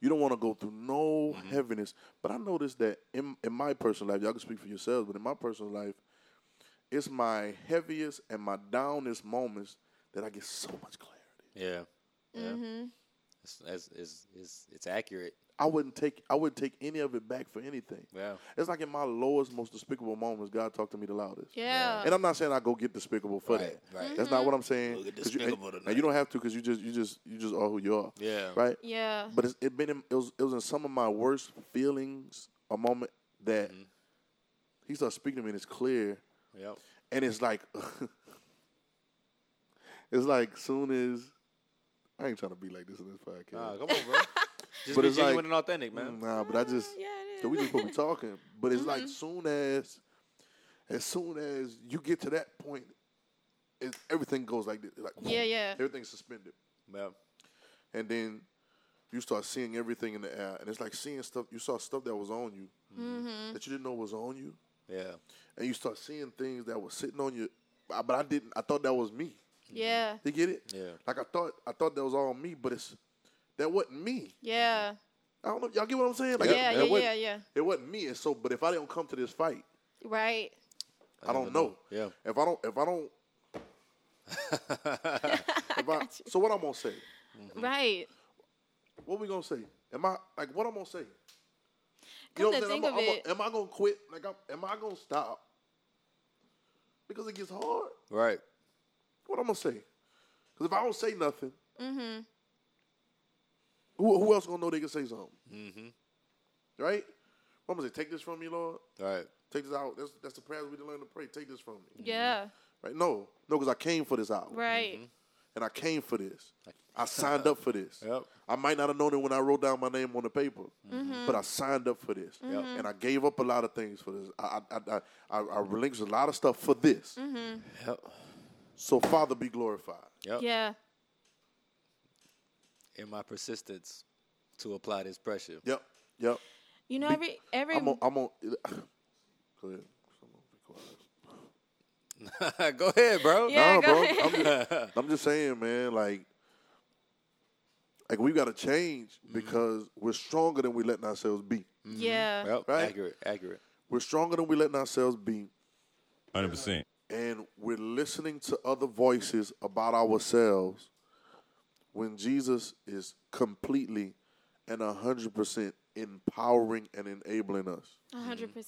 You don't want to go through no heaviness. But I noticed that in my personal life, y'all can speak for yourselves. But in my personal life, it's my heaviest and my downest moments that I get so much clarity. Yeah. Mm-hmm. It's accurate. I wouldn't take any of it back for anything. Yeah. It's like in my lowest, most despicable moments, God talked to me the loudest. Yeah. And I'm not saying I go get despicable for that. Right. Mm-hmm. That's not what I'm saying. Go get despicable tonight. And you don't have to because you just are who you are. Yeah. Right? Yeah. But it was in some of my worst feelings, a moment that he starts speaking to me and it's clear. Yep. And it's like it's like soon as I ain't trying to be like this in this podcast. Nah, come on, bro. Just but be genuine and authentic, man. Nah, but I just we just supposed to be talking. But it's like as soon as you get to that point, everything goes like this. Like, everything's suspended. Yeah. And then you start seeing everything in the air, and it's like seeing stuff. You saw stuff that was on you that you didn't know was on you. Yeah. And you start seeing things that were sitting on you, but I didn't. I thought that was me. Yeah. You get it? Yeah. Like I thought that was all me, but that wasn't me. Yeah. I don't know. Y'all get what I'm saying? Like, it wasn't me. And so, but if I didn't come to this fight, right? I don't know. Yeah. So what I'm gonna say? Mm-hmm. Right. What we gonna say? Am I like what I'm gonna say? You know what I'm saying? Am I gonna quit? Like, am I gonna stop? Because it gets hard. Right. What I'm gonna say? Because if I don't say nothing. Mm-hmm. Who else going to know they can say something? Mm-hmm. Right? I'm going to say, take this from me, Lord. All right. Take this out. That's the prayer we didn't learn to pray. Take this from me. Yeah. Right? No, because I came for this hour. Right. Mm-hmm. And I came for this. I signed up for this. Yep. I might not have known it when I wrote down my name on the paper, but I signed up for this. Yep. And I gave up a lot of things for this. I relinquished a lot of stuff for this. Mm-hmm. Yep. So, Father, be glorified. Yep. Yeah. In my persistence to apply this pressure. Yep. You know, every. I'm on. Go ahead. Go ahead, bro. Yeah, ahead. I'm just saying, man. Like we got to change because we're stronger than we letting ourselves be. Mm-hmm. Yeah. Yep. Right. Accurate. We're stronger than we letting ourselves be. 100%. And we're listening to other voices about ourselves. When Jesus is completely and 100% empowering and enabling us. 100%.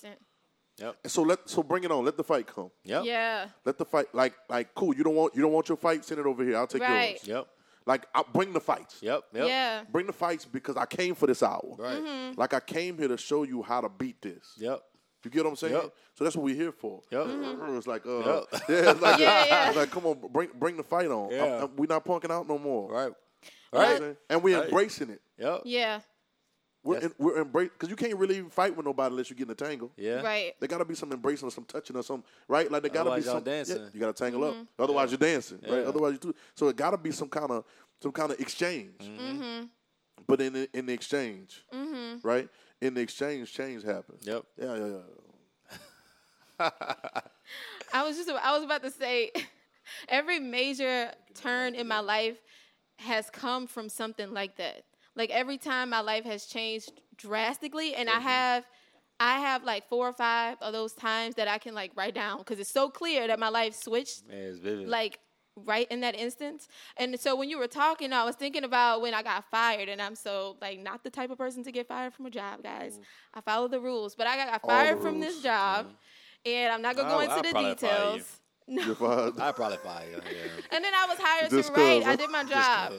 Yep. And so bring it on. Let the fight come. Yep. Yeah. Let the fight like cool. You don't want your fight. Send it over here. I'll take yours. Yep. Like I'll bring the fights. Yep. Yeah. Bring the fights because I came for this hour. Right. Mm-hmm. Like I came here to show you how to beat this. Yep. You get what I'm saying? Yep. So that's what we're here for. Yep. Mm-hmm. It's like, it's like, come on, bring the fight on. Yeah. We're not punking out no more. Right. And we're embracing it. Yep. Yeah. We're embracing because you can't really even fight with nobody unless you get in a tangle. Yeah. Right. There gotta be some embracing or some touching or something. Right? Like there gotta be some dancing. Yeah, you gotta tangle up. Otherwise you're dancing. Yeah. Right. Otherwise you too. So it gotta be some kind of exchange. Mm-hmm. But in the exchange. Mm-hmm. Right? In the exchange, change happens. Yep. Yeah. I was about to say, every major turn in my life has come from something like that. Like every time my life has changed drastically, and I have I have like 4 or 5 of those times that I can like write down because it's so clear that my life switched. Man, it's vivid. Like right in that instance. And so when you were talking, I was thinking about when I got fired, and I'm so like not the type of person to get fired from a job, guys. I follow the rules, but I got fired from this job, and I'm not gonna go into the details. No. I probably fire you. Yeah. And then I was hired to write. I did my job.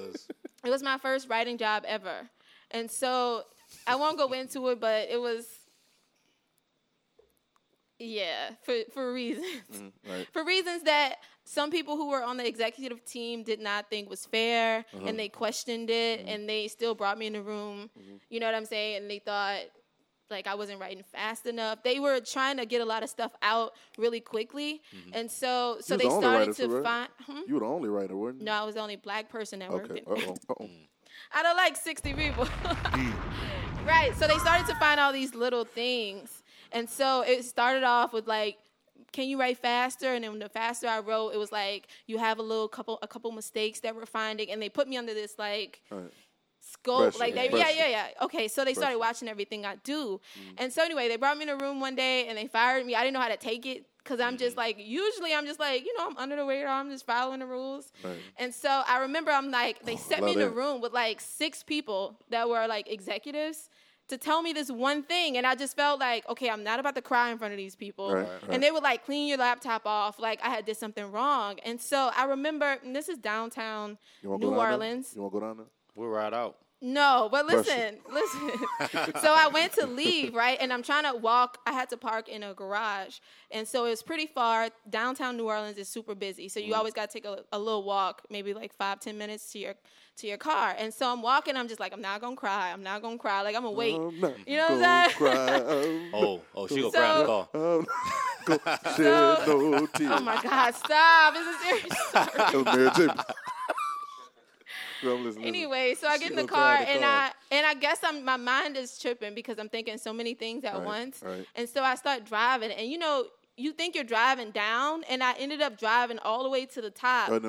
It was my first writing job ever. And so I won't go into it, but it was, yeah, for reasons. Right. For reasons that some people who were on the executive team did not think was fair, and they questioned it, and they still brought me in the room. You know what I'm saying? And they thought, like, I wasn't writing fast enough. They were trying to get a lot of stuff out really quickly. And so they started to find... You were the only writer, weren't you? No, I was the only black person that worked in it. I don't like 60 people. Right, so they started to find all these little things. And so it started off with, like, can you write faster? And then the faster I wrote, it was like, you have a couple mistakes that we're finding. And they put me under this, like... scope, pressure, like, yeah. Okay, so they started watching everything I do. And so anyway, they brought me in a room one day, and they fired me. I didn't know how to take it, because I'm just like, usually I'm just like, you know, I'm under the radar. I'm just following the rules. Right. And so I remember I'm like, they set me in a room with like 6 people that were like executives to tell me this one thing. And I just felt like, okay, I'm not about to cry in front of these people. Right. And they would like, clean your laptop off. Like I had did something wrong. And so I remember, and this is downtown New Orleans. You want to go down there? We're right out. No, but listen. So I went to leave, right? And I'm trying to walk. I had to park in a garage. And so it's pretty far. Downtown New Orleans is super busy. So you always got to take a little walk, maybe like 5-10 minutes to your car. And so I'm walking. I'm just like, I'm not going to cry. I'm not going to cry. Like, I'm going to wait. You know what I'm saying? Oh, she going to cry in the car. Oh, my God. Stop. This is serious. Sorry. Anyway, so I get in the car, and I guess my mind is tripping because I'm thinking so many things at once. Right. And so I start driving, and you know, you think you're driving down, and I ended up driving all the way to the top of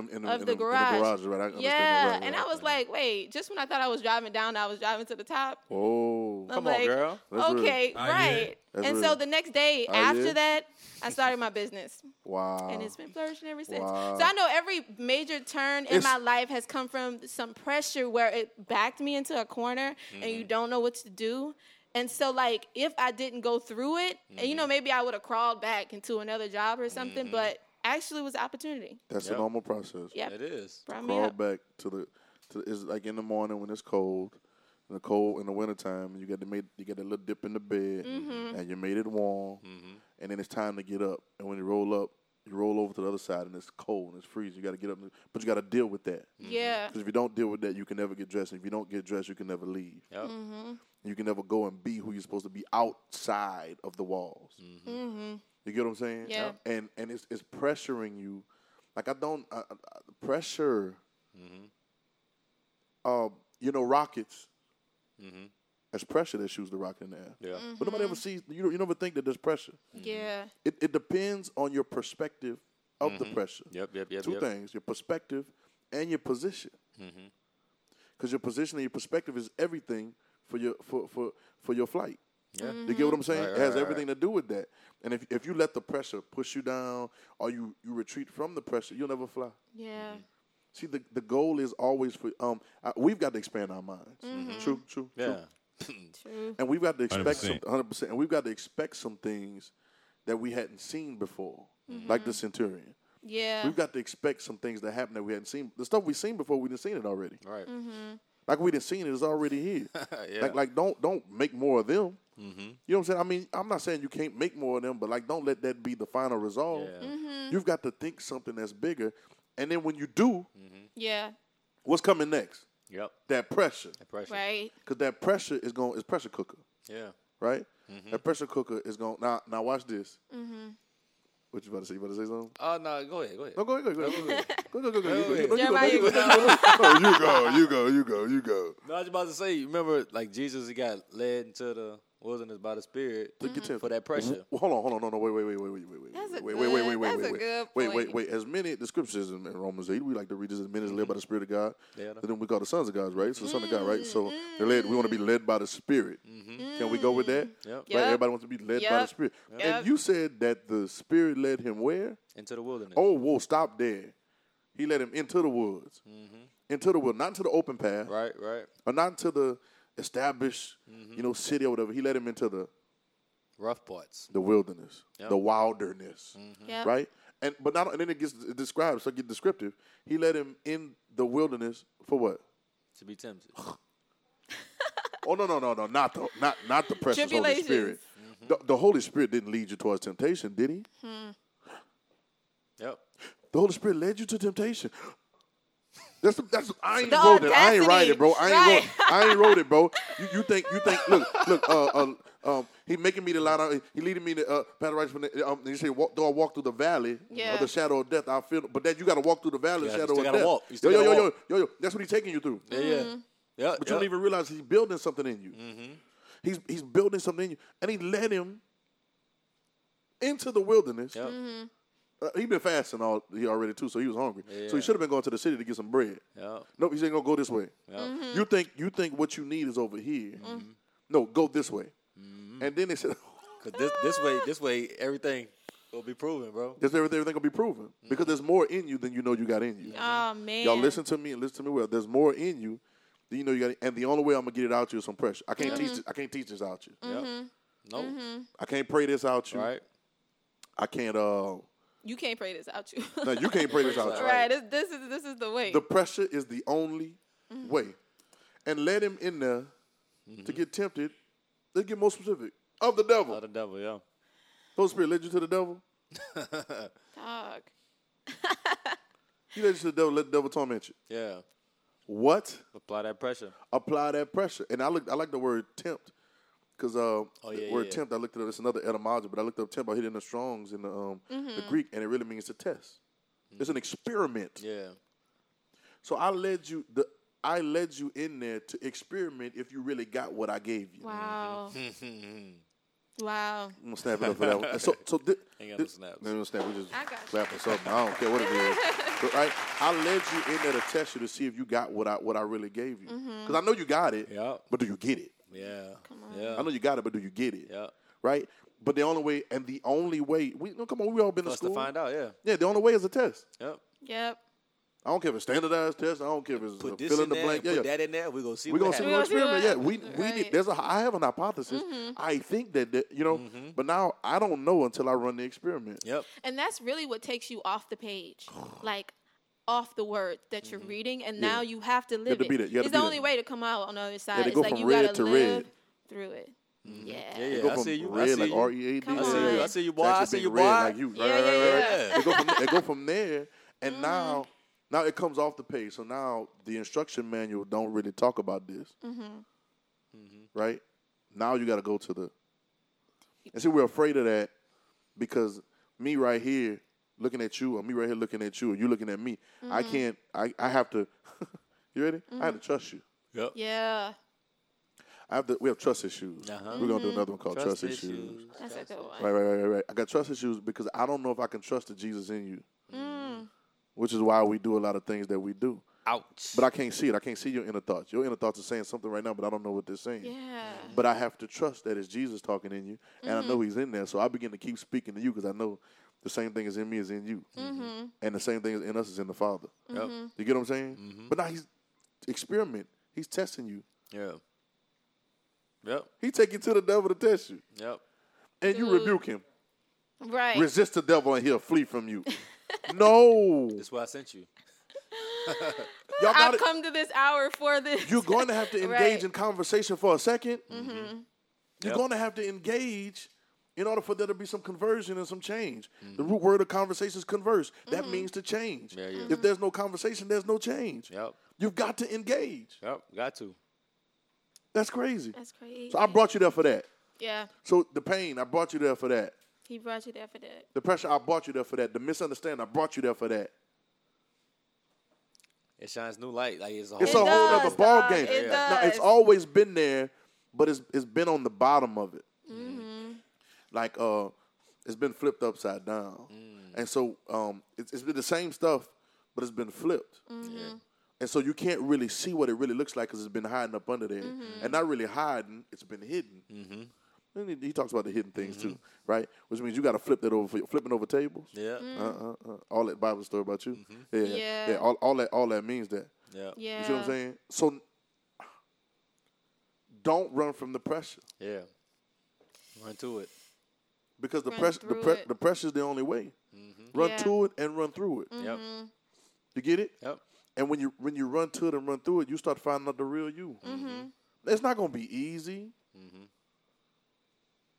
the garage. Right? Yeah, and I was like, wait, just when I thought I was driving down, I was driving to the top. Oh, come on, girl. Okay, right. And so the next day after that, I started my business. Wow. And it's been flourishing ever since. Wow. So I know every major turn in my life has come from some pressure where it backed me into a corner and you don't know what to do. And so, like, if I didn't go through it, and, you know, maybe I would have crawled back into another job or something, but actually it was an opportunity. That's a normal process. Yeah. It is. Crawl back to it's like in the morning when it's cold. The cold in the wintertime, and you get a little dip in the bed, and you made it warm, and then it's time to get up. And when you roll over to the other side, and it's cold and it's freezing. You got to get up, but you got to deal with that. Yeah. Because if you don't deal with that, you can never get dressed. And if you don't get dressed, you can never leave. Yep. You can never go and be who you're supposed to be outside of the walls. You get what I'm saying? Yeah. And it's pressuring you. Like pressure. You know, rockets. There's pressure that shoots the rocket in the air. Yeah. But nobody ever sees, you never think that there's pressure. Yeah. It depends on your perspective of the pressure. Yep. Two things, your perspective and your position. Because your position and your perspective is everything for your flight. Yeah. You get what I'm saying? Right, it has everything to do with that. And if you let the pressure push you down or you retreat from the pressure, you'll never fly. Yeah. See, the goal is always for we've got to expand our minds. True. Yeah. True. And we've got to expect 100%. And we've got to expect some things that we hadn't seen before, like the centurion. Yeah. We've got to expect some things that happen that we hadn't seen. The stuff we've seen before, we didn't seen it already. Right. Like we didn't seen it's already here. Yeah. Like don't make more of them. You know what I'm saying? I mean, I'm not saying you can't make more of them, but like don't let that be the final resolve. Yeah. You've got to think something that's bigger. And then when you do, what's coming next? Yep. That pressure. Right. Because that pressure is going. It's pressure cooker. Yeah. Right. That pressure cooker is going. Now watch this. What you about to say? You about to say something? Oh no! Go ahead. No, go ahead. You go. No, I was about to say. You remember, like Jesus, he got led into the Wilderness by the Spirit for that pressure. Well, hold on, wait. That's a good point. As many the scriptures in Romans 8, we like to read as many as led by the Spirit of God. Yeah, and then we call the sons of God, right? So son of God, right? So they're led. We want to be led by the Spirit. Can we go with that? Yep. Right. Everybody wants to be led by the Spirit. And you said that the Spirit led him where? Into the wilderness. Oh, whoa! Stop there. He led him into the woods, into the wilderness, not into the open path, right, or not into the established, city or whatever. He led him into the rough parts, the wilderness, the wilderness, right? And then it gets descriptive. He led him in the wilderness for what? To be tempted. Oh no! Not the precious Holy Spirit. The Holy Spirit didn't lead you towards temptation, did he? Yep. The Holy Spirit led you to temptation. I ain't wrote it, bro. You think? He making me to lie down. He leading me to path of righteousness. He said, "Though I walk through the valley of the shadow of death, I fear." But that you got to walk through the valley of the shadow of death. Walk. Yo. That's what he's taking you through. Yeah. But you don't even realize he's building something in you. He's building something in you, and he led him into the wilderness. He been fasting already too, so he was hungry. Yeah. So he should have been going to the city to get some bread. Yep. Nope, he said, "Go this way." Yep. You think what you need is over here? No, go this way. And then they said, "Cause this way, everything will be proven, bro. Everything will be proven because there's more in you than you know you got in you." Oh man, y'all listen to me well. There's more in you than you know you got, and the only way I'm gonna get it out you is some pressure. I can't teach this out you. No, I can't pray this out you. Right. I can't. You can't pray this out you. No, you can't pray this out you. Right. This is the way. The pressure is the only way. And let him in there to get tempted. Let's get more specific. Of the devil. Of the devil, yeah. Holy Spirit led you to the devil? Dog. He led you to the devil, let the devil torment you. Yeah. What? Apply that pressure. And I like the word tempt. Because tempt, I looked it up. It's another etymology, but I looked up tempt. I hit it in the Strong's in the Greek, and it really means to test. It's an experiment. Yeah. So I led you in there to experiment if you really got what I gave you. Wow. Wow. I'm gonna snap it up for that one. So ain't got no snaps. We just clap or something. I don't care what it is. But right, I led you in there to test you to see if you got what I really gave you. Because I know you got it. Yeah. But do you get it? Yeah. Come on. Yeah. I know you got it, but do you get it? Yeah. Right? But the only way, we all been to school. To find out, yeah. Yeah, the only way is a test. Yep. I don't care if it's standardized test. I don't care if it's fill in the blank. Yeah, that in there. We're going to see what happens. We're going to see what happens. Yeah, we need, I have an hypothesis. I think that but now I don't know until I run the experiment. Yep. And that's really what takes you off the page. Like, off the word that you're reading, and now you have to live it. It's the only way to come out on the other side. It's like you got to live through it. Yeah. I see you. Red, like READ. I see you, boy. I see you, boy. Like you. Right. They go from there, and now it comes off the page. So now the instruction manual don't really talk about this. Right? Now you got to go to the... And see, we're afraid of that because me right here, looking at you, or me right here looking at you, or you looking at me. I can't. I have to. You ready? I have to trust you. Yep. Yeah. We have trust issues. We're gonna do another one called trust issues. That's a good one. Right. I got trust issues because I don't know if I can trust the Jesus in you, which is why we do a lot of things that we do. Ouch. But I can't see it. I can't see your inner thoughts. Your inner thoughts are saying something right now, but I don't know what they're saying. Yeah. But I have to trust that it's Jesus talking in you, and I know He's in there. So I begin to keep speaking to you because I know. The same thing is in me is in you. And the same thing is in us is in the Father. You get what I'm saying? But now He's experiment. He's testing you. Yeah. Yep. He take you to the devil to test you. Yep. And you rebuke him. Right. Resist the devil and he'll flee from you. No. That's why I sent you. I've come to this hour for this. You're going to have to engage in conversation for a second. You're going to have to engage... In order for there to be some conversion and some change. The root word of conversation is converse. That means to change. Yeah. If there's no conversation, there's no change. Yep. You've got to engage. Yep, got to. That's crazy. So I brought you there for that. Yeah. So the pain, I brought you there for that. He brought you there for that. The pressure, I brought you there for that. The misunderstanding, I brought you there for that. It shines new light. Like it's a whole other ball game. It does. Now, it's always been there. but it's been on the bottom of it. Mm-hmm. Like it's been flipped upside down. Mm. And so it's been the same stuff, but it's been flipped. Mm-hmm. Yeah. And so you can't really see what it really looks like because it's been hiding up under there. Mm-hmm. And not really hiding, it's been hidden. Mm-hmm. And he talks about the hidden things, mm-hmm. too, right? Which means you got to flip that over, flipping over tables. Yeah. Mm-hmm. All that Bible story about you. Mm-hmm. Yeah. Yeah. All that means that. Yeah. Yeah. You see what I'm saying? So don't run from the pressure. Yeah. Run to it. Because the pressure is the only way. Mm-hmm. Run to it and run through it. Yep. Mm-hmm. You get it? Yep. And when you run to it and run through it, you start finding out the real you. Mm-hmm. It's not going to be easy. Mm-hmm.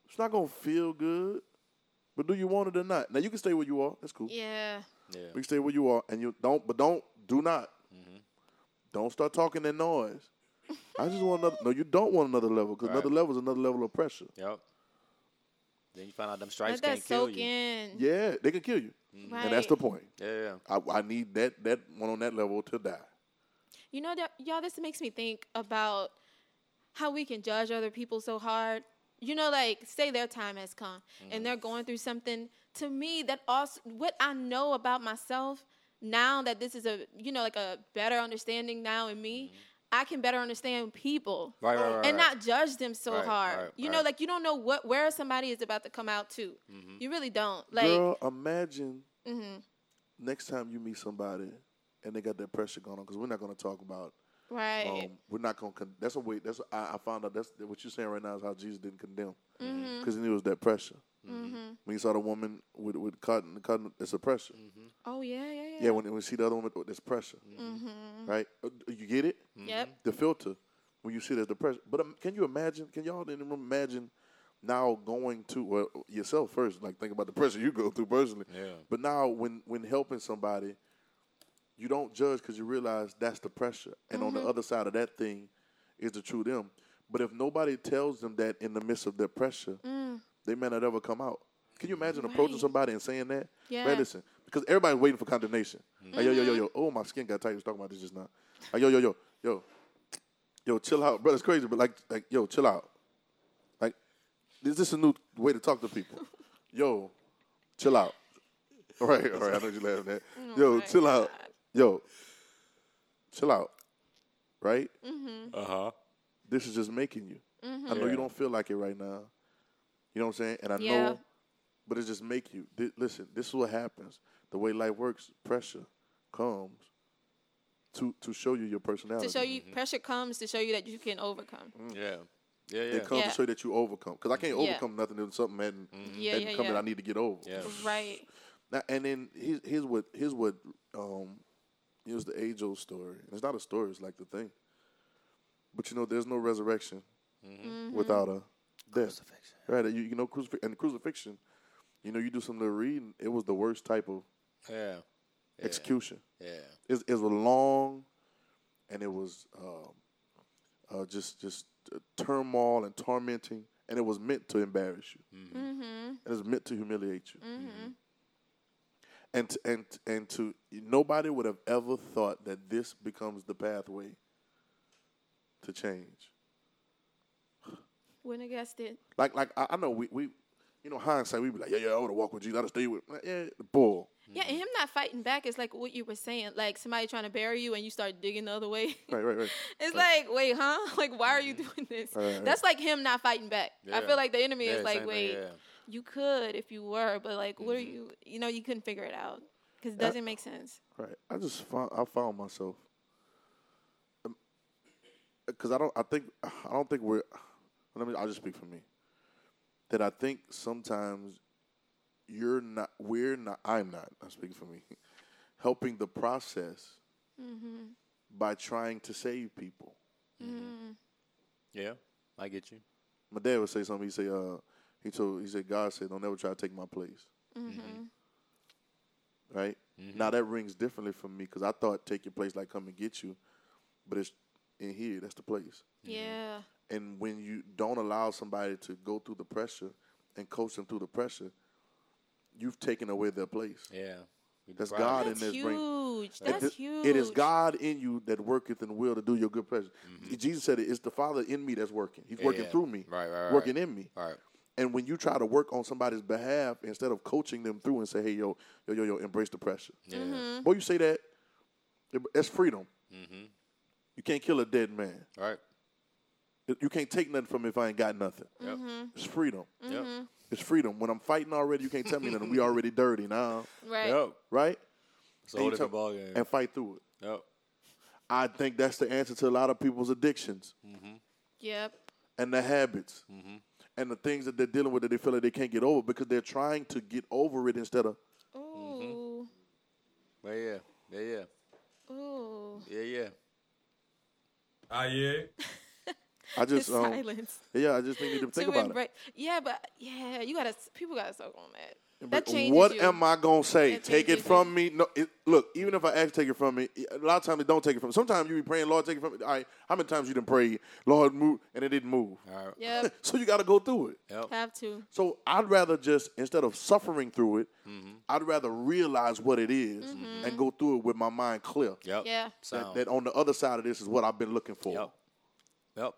It's not going to feel good. But do you want it or not? Now, you can stay where you are. That's cool. Yeah. You can stay where you are. And you don't, but do not. Mm-hmm. Don't start talking that noise. I just want another. No, you don't want another level because another level is another level of pressure. Yep. Then you find out them stripes can't kill you. Yeah, they can kill you. Mm-hmm. Right. And that's the point. Yeah. I need that one on that level to die. You know, y'all, this makes me think about how we can judge other people so hard. You know, like, say their time has come and they're going through something. To me, that also, what I know about myself now that this is a better understanding now in me, I can better understand people and not judge them so hard. Right. Like, you don't know where somebody is about to come out to. Mm-hmm. You really don't. Like, girl, imagine next time you meet somebody and they got that pressure going on because we're not going to talk about it. Right. We're not going to – that's a way – that's I found out that's what you're saying right now is how Jesus didn't condemn because he knew it was that pressure. Mm-hmm. When you saw the woman with cotton, it's a pressure. Mm-hmm. Oh, yeah. Yeah, when you see the other woman, it's pressure. Mm-hmm. Right? You get it? Mm-hmm. Yep. The filter, when you see there's the pressure. But can you imagine, can y'all in the room imagine now going to, well, yourself first, like think about the pressure you go through personally. Yeah. But now when helping somebody, you don't judge because you realize that's the pressure. And on the other side of that thing is the true them. But if nobody tells them that in the midst of their pressure, they may not ever come out. Can you imagine approaching somebody and saying that? Yeah. Man, listen, because everybody's waiting for condemnation. Mm-hmm. Like, yo. Oh, my skin got tight. I was talking about this just now. Like, yo, chill out. Bro, it's crazy, but like, yo, chill out. Like, is this a new way to talk to people? Yo, chill out. All right. I know you're laughing at that. Yo, chill out. Yo, chill out. Right? Mm-hmm. Uh-huh. This is just making you. Mm-hmm. I know you don't feel like it right now. You know what I'm saying? And I know, but it just make you. Listen, this is what happens. The way life works, pressure comes to show you your personality. To show you, pressure comes to show you that you can overcome. Mm. Yeah. It comes to show you that you overcome. Because I can't overcome nothing if something hadn't come that I need to get over. Yeah. Right. Now, and then here's the age-old story. It's not a story. It's like the thing. But, there's no resurrection without a death. Crucifixion. Right, crucifixion, you do some little reading, it was the worst type of execution. Yeah. It was long, and it was just turmoil and tormenting, and it was meant to embarrass you. Mm-hmm. Mm-hmm. It was meant to humiliate you. Mm-hmm. And nobody would have ever thought that this becomes the pathway to change. Wouldn't have guessed it. Like I know we hindsight, we be like, I want to walk with Jesus. I want to stay with the bull. Yeah, and him not fighting back is like what you were saying. Like somebody trying to bury you and you start digging the other way. Right. It's like, wait, huh? Like, why are you doing this? Right. That's like him not fighting back. Yeah. I feel like the enemy is like, wait, you could if you were, but like, what are you, you couldn't figure it out because it doesn't make sense. Right. I just found myself because I don't think we're. I'll just speak for me. That I think sometimes I'm speaking for me, helping the process by trying to save people. Mm-hmm. Yeah, I get you. My dad would say something. He'd say, he said, God said, don't ever try to take my place. Mm-hmm. Right? Mm-hmm. Now that rings differently for me because I thought take your place like come and get you, but it's in here, that's the place. Yeah. And when you don't allow somebody to go through the pressure and coach them through the pressure, you've taken away their place. Yeah. That's God in this. Huge. That's huge. It is God in you that worketh and will to do your good pleasure. Mm-hmm. Jesus said it's the Father in me that's working. He's working through me, right, working in me. Right. And when you try to work on somebody's behalf, instead of coaching them through and say, hey, yo, embrace the pressure. Yeah. Mm-hmm. Boy, you say that, that's freedom. Mm-hmm. You can't kill a dead man. Right. You can't take nothing from me if I ain't got nothing. Mm-hmm. It's freedom. Mm-hmm. It's freedom. When I'm fighting already, you can't tell me nothing. We already dirty now. Right. Yep. Right? It's a whole different ballgame. And fight through it. Yep. I think that's the answer to a lot of people's addictions. Mm-hmm. Yep. And their habits. Mm-hmm. And the things that they're dealing with that they feel like they can't get over because they're trying to get over it instead of. Ooh. Mm-hmm. Yeah. Ooh. Yeah. I just silence. Yeah, I just think you need to think about it. Yeah, but you gotta. People gotta soak on that. That changes what you. Am I gonna say? That take it from me? No. Look, even if I ask, take it from me. A lot of times they don't take it from me. Sometimes you be praying, Lord, take it from me. All right, how many times you done prayed, Lord, move, and it didn't move? All right. Yep. So you gotta go through it. Yep. Have to. So I'd rather just instead of suffering through it, mm-hmm. I'd rather realize what it is mm-hmm. and go through it with my mind clear. Yep. Yeah. That on the other side of this is what I've been looking for. Yep.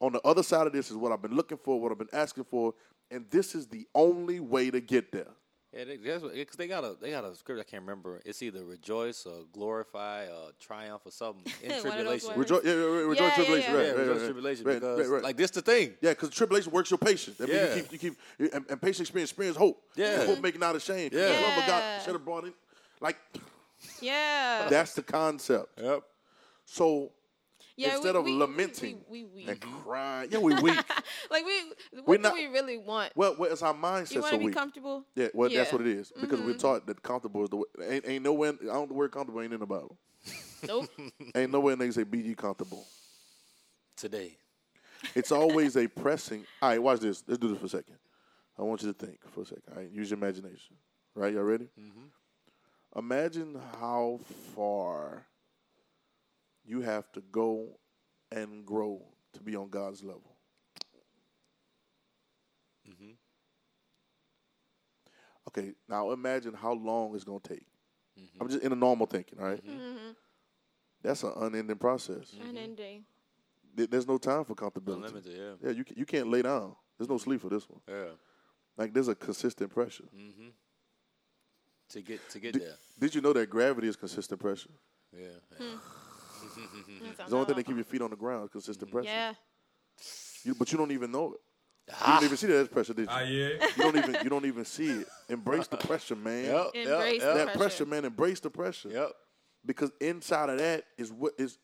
On the other side of this is what I've been looking for, what I've been asking for, and this is the only way to get there. Yeah, because they got a script I can't remember. It's either rejoice or glorify or triumph or something in tribulation. Rejoice tribulation, rejoice tribulation. Because like this the thing. Yeah, because tribulation works your patience. That means you keep and patience experience hope. Yeah, and hope make not ashamed. Yeah, the love of God should have brought in. Like, yeah, that's the concept. Yep. So. Yeah, instead of lamenting and crying. Yeah, we weak. Like, do we really want? Well, it's our mindset. You want to be comfortable? Yeah, well, that's what it is. Because we're taught that comfortable is the way. Ain't nowhere, the word comfortable ain't in the Bible. Nope. Ain't nowhere they say, be ye comfortable. Today. It's always a pressing. All right, watch this. Let's do this for a second. I want you to think for a second. All right, use your imagination. Right, y'all ready? Mm-hmm. Imagine how far you have to go and grow to be on God's level. Mm-hmm. Okay, now imagine how long it's going to take. Mm-hmm. I'm just in a normal thinking, all right? Mm-hmm. That's an unending process. Mm-hmm. Unending. There's no time for comfortability. Unlimited, yeah. Yeah, you can't lay down. There's no sleep for this one. Yeah. Like, there's a consistent pressure. Mm-hmm. To get there. Did you know that gravity is consistent pressure? Yeah. It's the only thing that keep your feet on the ground, consistent pressure. Yeah. But you don't even know it. You don't even see that as pressure, did you? Yeah. You don't even see it. Embrace the pressure, man. Yep. Embrace the pressure, man. Embrace the pressure. Yep. Because inside of that is what is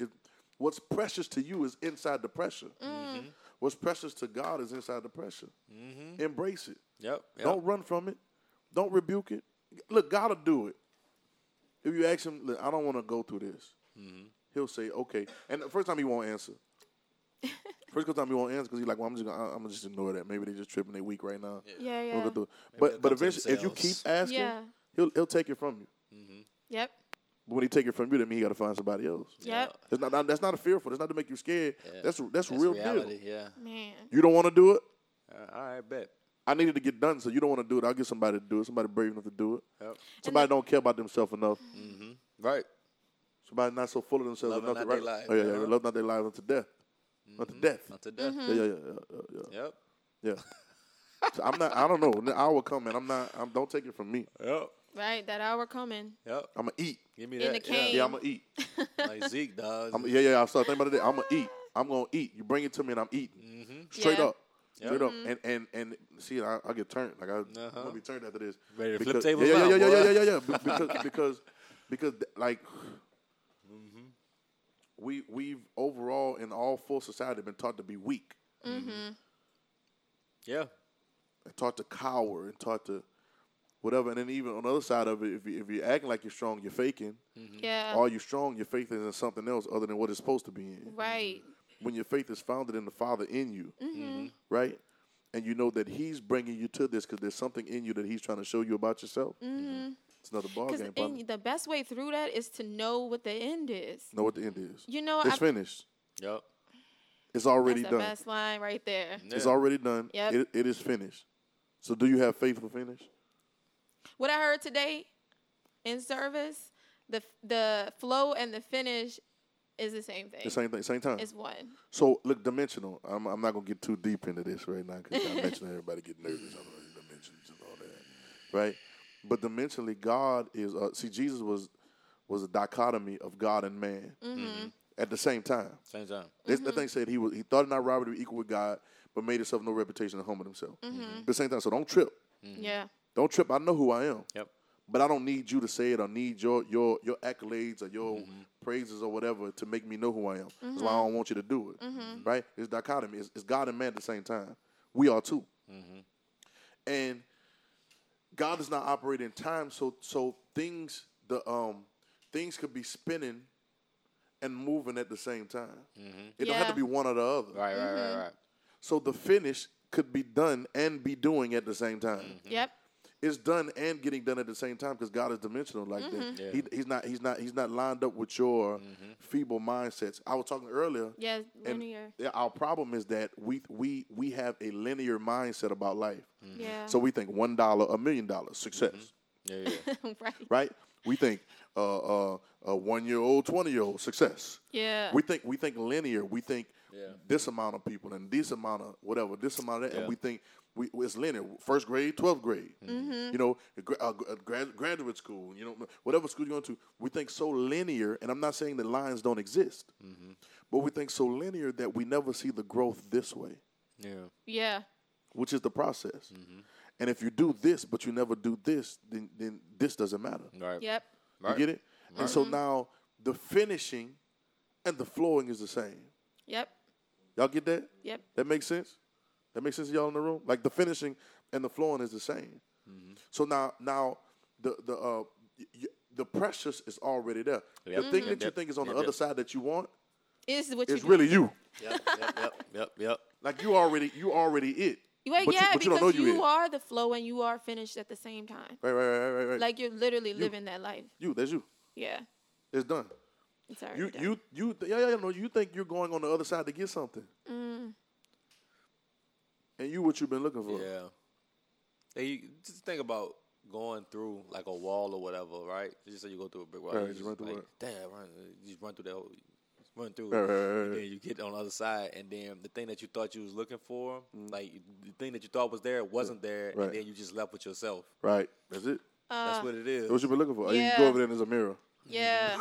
what's precious to you is inside the pressure. Mm-hmm. What's precious to God is inside the pressure. Mm-hmm. Embrace it. Yep. Don't run from it. Don't rebuke it. Look, God will do it. If you ask him, look, I don't want to go through this. Mm-hmm. He'll say, okay. And the first time he won't answer. Because he's like, well, I'm just ignore that. Maybe they just tripping, they weak right now. Yeah. But eventually, if you keep asking, he'll take it from you. Mm-hmm. Yep. But when he take it from you, that means he got to find somebody else. Yep. That's not a fearful. That's not to make you scared. Yeah. That's real reality, deal. Yeah. Man. You don't want to do it? All right, bet. I needed to get done, so you don't want to do it. I'll get somebody to do it. Somebody brave enough to do it. Yep. Somebody don't care about themselves enough. Mm-hmm. Right. Somebody not so full of themselves. Love not their lives. Oh, yeah. Love not their lives unto death. Mm-hmm. Unto death. Unto death. Mm-hmm. Yeah. Yep. Yeah. So I'm not, I don't know. The hour coming. Don't take it from me. Yep. Right. That hour coming. Yep. I'm going to eat. Give me that. In the cane. Yeah, I'm going to eat. Like Zeke, dog. I start thinking about it. I'm going to eat. I'm going to eat. You bring it to me and I'm eating. Mm-hmm. Straight up. Yep. Straight mm-hmm. up. And see, I get turned. Like I'm going to be turned after this. Ready to flip tables out. Yeah. Because like, we've overall in all full society been taught to be weak. Mm-hmm. Yeah. And taught to cower and taught to whatever. And then even on the other side of it, if you're acting like you're strong, you're faking. Mm-hmm. Yeah. Or you're strong, your faith is in something else other than what it's supposed to be in. Right. When your faith is founded in the Father in you. Mm-hmm. Right? And you know that he's bringing you to this because there's something in you that he's trying to show you about yourself. Mm-hmm. It's another ball game, partner. The best way through that is to know what the end is. You know, it's finished. Yep. It's already done. That's the best line right there. Yeah. It's already done. Yep. It is finished. So do you have faith for finish? What I heard today in service, the flow and the finish is the same thing. The same thing, same time. It's one. So, look, dimensional. I'm not going to get too deep into this right now because I mentioned everybody get nervous about dimensions and all that, right? But dimensionally, God is, see, Jesus was a dichotomy of God and man. Mm-hmm. At the same time. Same time. Mm-hmm. That thing said he thought it not robbery to be equal with God, but made himself no reputation at home of himself. Mm-hmm. At the same time, so don't trip. Mm-hmm. Yeah. Don't trip. I know who I am. Yep. But I don't need you to say it or need your accolades or your mm-hmm. praises or whatever to make me know who I am. Mm-hmm. That's why I don't want you to do it. Mm-hmm. Right? It's dichotomy. It's God and man at the same time. We are too. Mm-hmm. And God does not operate in time, so things things could be spinning and moving at the same time. Mm-hmm. It don't have to be one or the other. Right, mm-hmm. right. So the finish could be done and be doing at the same time. Mm-hmm. Yep. It's done and getting done at the same time because God is dimensional like mm-hmm. that. Yeah. He's not lined up with your mm-hmm. feeble mindsets. I was talking earlier. Yeah, linear. And our problem is that we have a linear mindset about life. Mm-hmm. Yeah. So we think $1, $1 million, success. Mm-hmm. Yeah, yeah. Right? We think a 1-year-old, 20-year-old, success. Yeah. We think linear. We think this amount of people and this amount of whatever, this amount of that, and we think. It's linear. First grade, 12th grade. Mm-hmm. You know, graduate school. You know, whatever school you go to. We think so linear, and I'm not saying that lines don't exist, mm-hmm. but we think so linear that we never see the growth this way. Yeah. Yeah. Which is the process. Mm-hmm. And if you do this, but you never do this, then this doesn't matter. Right. Yep. You get it? Right. And so now the finishing and the flowing is the same. Yep. Y'all get that? Yep. That makes sense? That makes sense to y'all in the room? Like the finishing and the flowing is the same. Mm-hmm. So now the precious is already there. Yep. The thing that you think is on the other side that you want is what you really do. Yep. Like you already it. Well, because you are the flow and you are finished at the same time. Right. Like you're literally living that life. That's you. Yeah. It's done. It's already done. You think you're going on the other side to get something. Mm. And what you've been looking for. Yeah. Hey, just think about going through, like, a wall or whatever, right? Just so you go through a brick wall. Right, you just run through it. Like, just run through that whole. Just run through. Right. And then you get on the other side, and then the thing that you thought you was looking for, mm-hmm. like, the thing that you thought was there wasn't there, right. And then you just left with yourself. Right. That's it. That's what it is. That's what you've been looking for. Yeah. You go over there and there's a mirror. Yeah.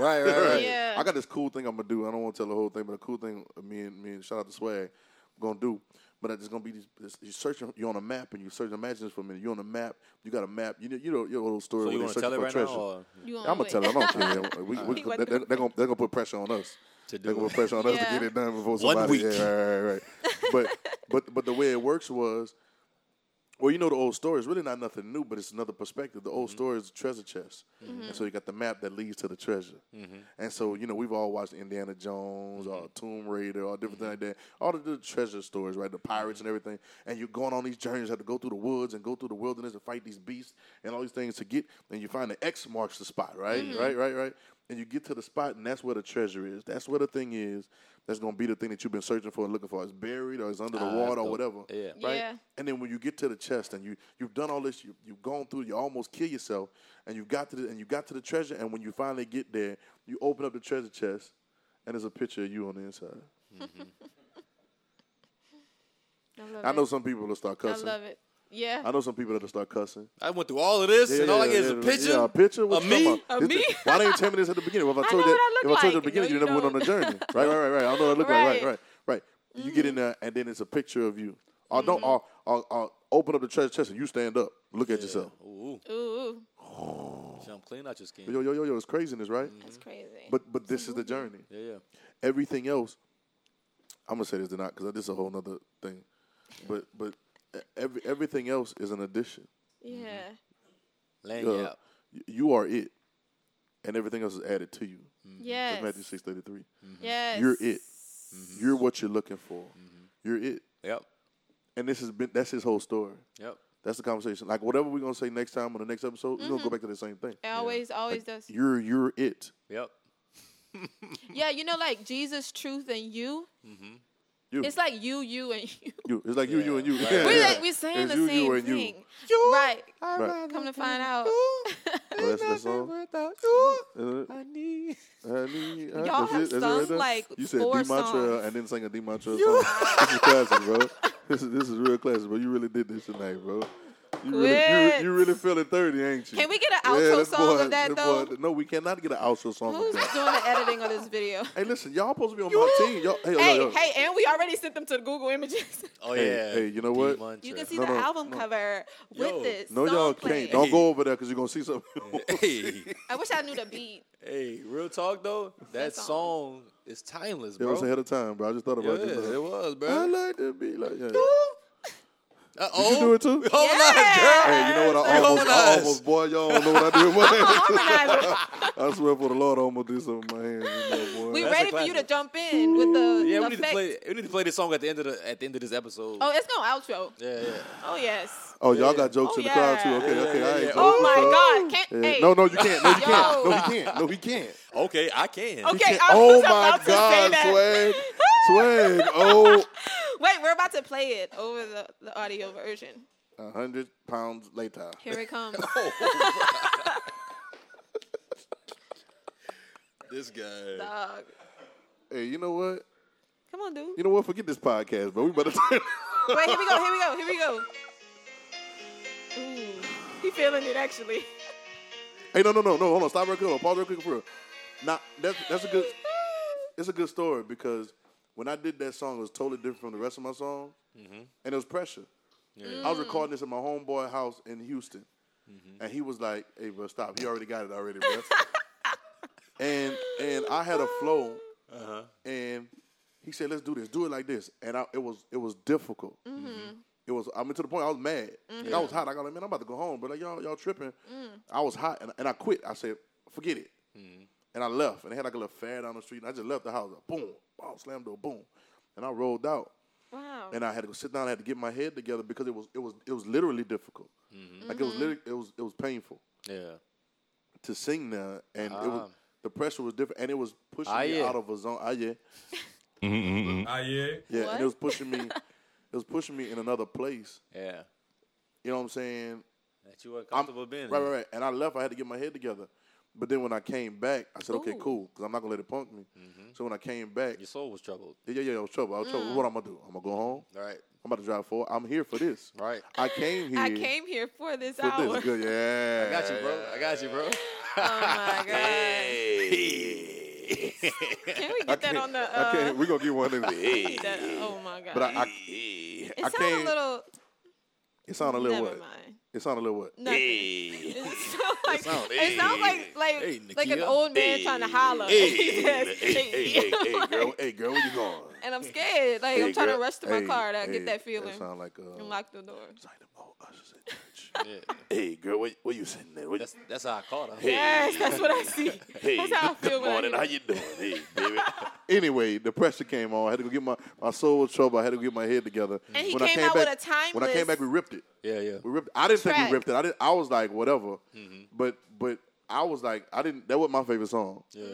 right. Yeah. I got this cool thing I'm going to do. I don't want to tell the whole thing, but a cool thing me and shout out to Swag, going to do. But it's going to be this, you're on a map, and you search. Imagine this for a minute. You're on a map. You got a map. You know little story. So you want to tell it right treasure. Now? I'm going to tell it. I don't care. They're going to put pressure on us. They're going to put pressure on us to get it done before somebody. 1 week. Yeah, right. But the way it works was, well, you know the old story is really not nothing new, but it's another perspective. The old mm-hmm. story is a treasure chest. Mm-hmm. And so you got the map that leads to the treasure. Mm-hmm. And so, you know, we've all watched Indiana Jones or Tomb Raider or different mm-hmm. things like that. All the treasure stories, right? The pirates mm-hmm. and everything. And you're going on these journeys, have to go through the woods and go through the wilderness and fight these beasts and all these things to get. And you find the X marks the spot, right? Mm-hmm. Right. And you get to the spot, and that's where the treasure is. That's where the thing is. That's going to be the thing that you've been searching for and looking for. It's buried or it's under the water or whatever. Yeah. Right? Yeah. And then when you get to the chest and you've done all this, you've gone through, you almost kill yourself, and you got to the treasure, and when you finally get there, you open up the treasure chest, and there's a picture of you on the inside. Mm-hmm. I know some people will start cussing. I love it. Yeah. I know some people that'll start cussing. I went through all of this, and all I get is a picture. Yeah, a picture of me? Why didn't you tell me this at the beginning? If I told you at the beginning, you never went on a journey. Right. I know what I look like. Right. Mm-hmm. You get in there, and then it's a picture of you. Or mm-hmm. I'll open up the treasure chest, and you stand up. Look at yourself. Ooh. Jump clean out your skin. Yo, it's craziness, right? Mm-hmm. That's crazy. But this is the journey. Yeah. Everything else, I'm going to say this tonight because this is a whole other thing. But everything else is an addition. Yeah. Laying out. You are it. And everything else is added to you. Mm-hmm. Yes. Matthew 6:33. Mm-hmm. Yes. You're it. Mm-hmm. You're what you're looking for. Mm-hmm. You're it. Yep. And that's his whole story. Yep. That's the conversation. Like whatever we're gonna say next time on the next episode, mm-hmm. we're gonna go back to the same thing. It always does. You're it. Yep. Yeah, you know, like Jesus' truth and you. Mm-hmm. You. It's like you and you. It's like you and you. Right. We're saying it's the same thing. You. Right. Come to find out. that's the song. Honey. Y'all have sung like four songs. You said D. Montreal and then sang a D. Montreal song. This is classic, bro. This is real classic, bro. You really did this tonight, bro. You really feeling 30, ain't you? Can we get an outro song of that, though? No, we cannot get an outro song of that. Who's doing the editing of this video? Hey, listen, y'all supposed to be on my team. Y'all, hey, and we already sent them to the Google Images. Oh, yeah. Hey, you know what? You can see the album cover with this. No, y'all can't. Don't go over there because you're going to see something. Hey. I wish I knew the beat. Hey, real talk, though, that song is timeless, bro. It was ahead of time, bro. I just thought about it. It was, bro. I like the beat. Like, yeah. Did you do it too? Harmonize, girl. Hey, you know what? I almost boy, y'all don't know what I do with my hands. I swear for the Lord, I almost did something with my hands. You know, boy. That's ready for you to jump in with the effects. We need to play this song at the end of this episode. Oh, it's no outro. Yeah. Oh yes. Oh, y'all got jokes in the crowd too. Okay. I ain't joking. Oh my God! Can't. Yeah. Hey. No, you can't. No, you can't. No, he can't. Okay, I can. Okay, I was about to say that. Swag. Oh. Wait, we're about to play it over the audio version. 100 pounds later. Here it comes. This guy. Dog. Hey, you know what? Come on, dude. You know what? Forget this podcast, bro. We better turn. Wait, here we go. Ooh, he feeling it, actually. Hey, no. Hold on. Stop real quick. Pause real quick for real. Nah, that's a good. It's a good story because. When I did that song, it was totally different from the rest of my songs, and it was pressure. Yeah. I was recording this at my homeboy house in Houston, and he was like, "Hey, bro, stop! He already got it already, bro." and I had a flow, and he said, "Let's do this. Do it like this." And it was difficult. Mm-hmm. It was. I mean, to the point I was mad. Mm-hmm. I was hot. I got like, man, I'm about to go home, but like y'all tripping. Mm. I was hot, and I quit. I said, "Forget it," and I left. And they had like a little fair down the street, and I just left the house. Like, boom. Wow, slam door, boom, and I rolled out. Wow! And I had to go sit down. I had to get my head together because it was literally difficult. Mm-hmm. Like it was painful. Yeah. To sing now, and it was the pressure was different, and it was pushing me out of a zone. Yeah, and it was pushing me. It was pushing me in another place. Yeah. You know what I'm saying? That you were comfortable being. Right. And I left. I had to get my head together. But then when I came back, I said, okay, cool, because I'm not going to let it punk me. Mm-hmm. So when I came back. Your soul was troubled. Yeah, I was troubled. What I'm going to do? I'm going to go home. All right. I'm about to drive forward. I'm here for this. Right. I came here for this hour. This. Good. Yeah. I got you, bro. Oh, my God. Hey. Can we get that on the. I can't. We're going to get one in there. Oh, my God. But It sounded a little Never what? Mind. It sounded a little what? Nothing. It sounds like an old man trying to holler. Hey, girl, where you going? And I'm scared. Like I'm trying to rush to my car to get that feeling. It sound like and lock the door. It's like the old ushers at church. Hey, girl, where you sitting there? That's how I caught her. Hey. Yes, that's what I see. Hey, that's how I feel. Good morning. How you doing? Hey, baby. Anyway, the pressure came on. I had to go get my soul was trouble. I had to go get my head together. And he came out with a timeless. When I came back, we ripped it. Yeah. We ripped. I didn't think we ripped it. I was like, whatever. Mm-hmm. But I was like, I didn't. That wasn't my favorite song. Yeah.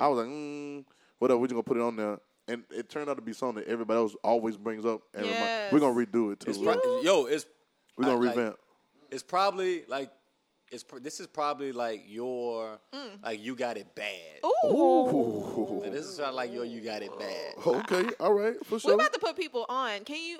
I was like, whatever. We're just gonna put it on there, and it turned out to be something that everybody else always brings up. And we're gonna redo it too. We're gonna revamp. It's probably like. This is probably like your like you got it bad. Ooh. And this is kind of like you got it bad. Okay, all right, for sure. We're about to put people on. Can you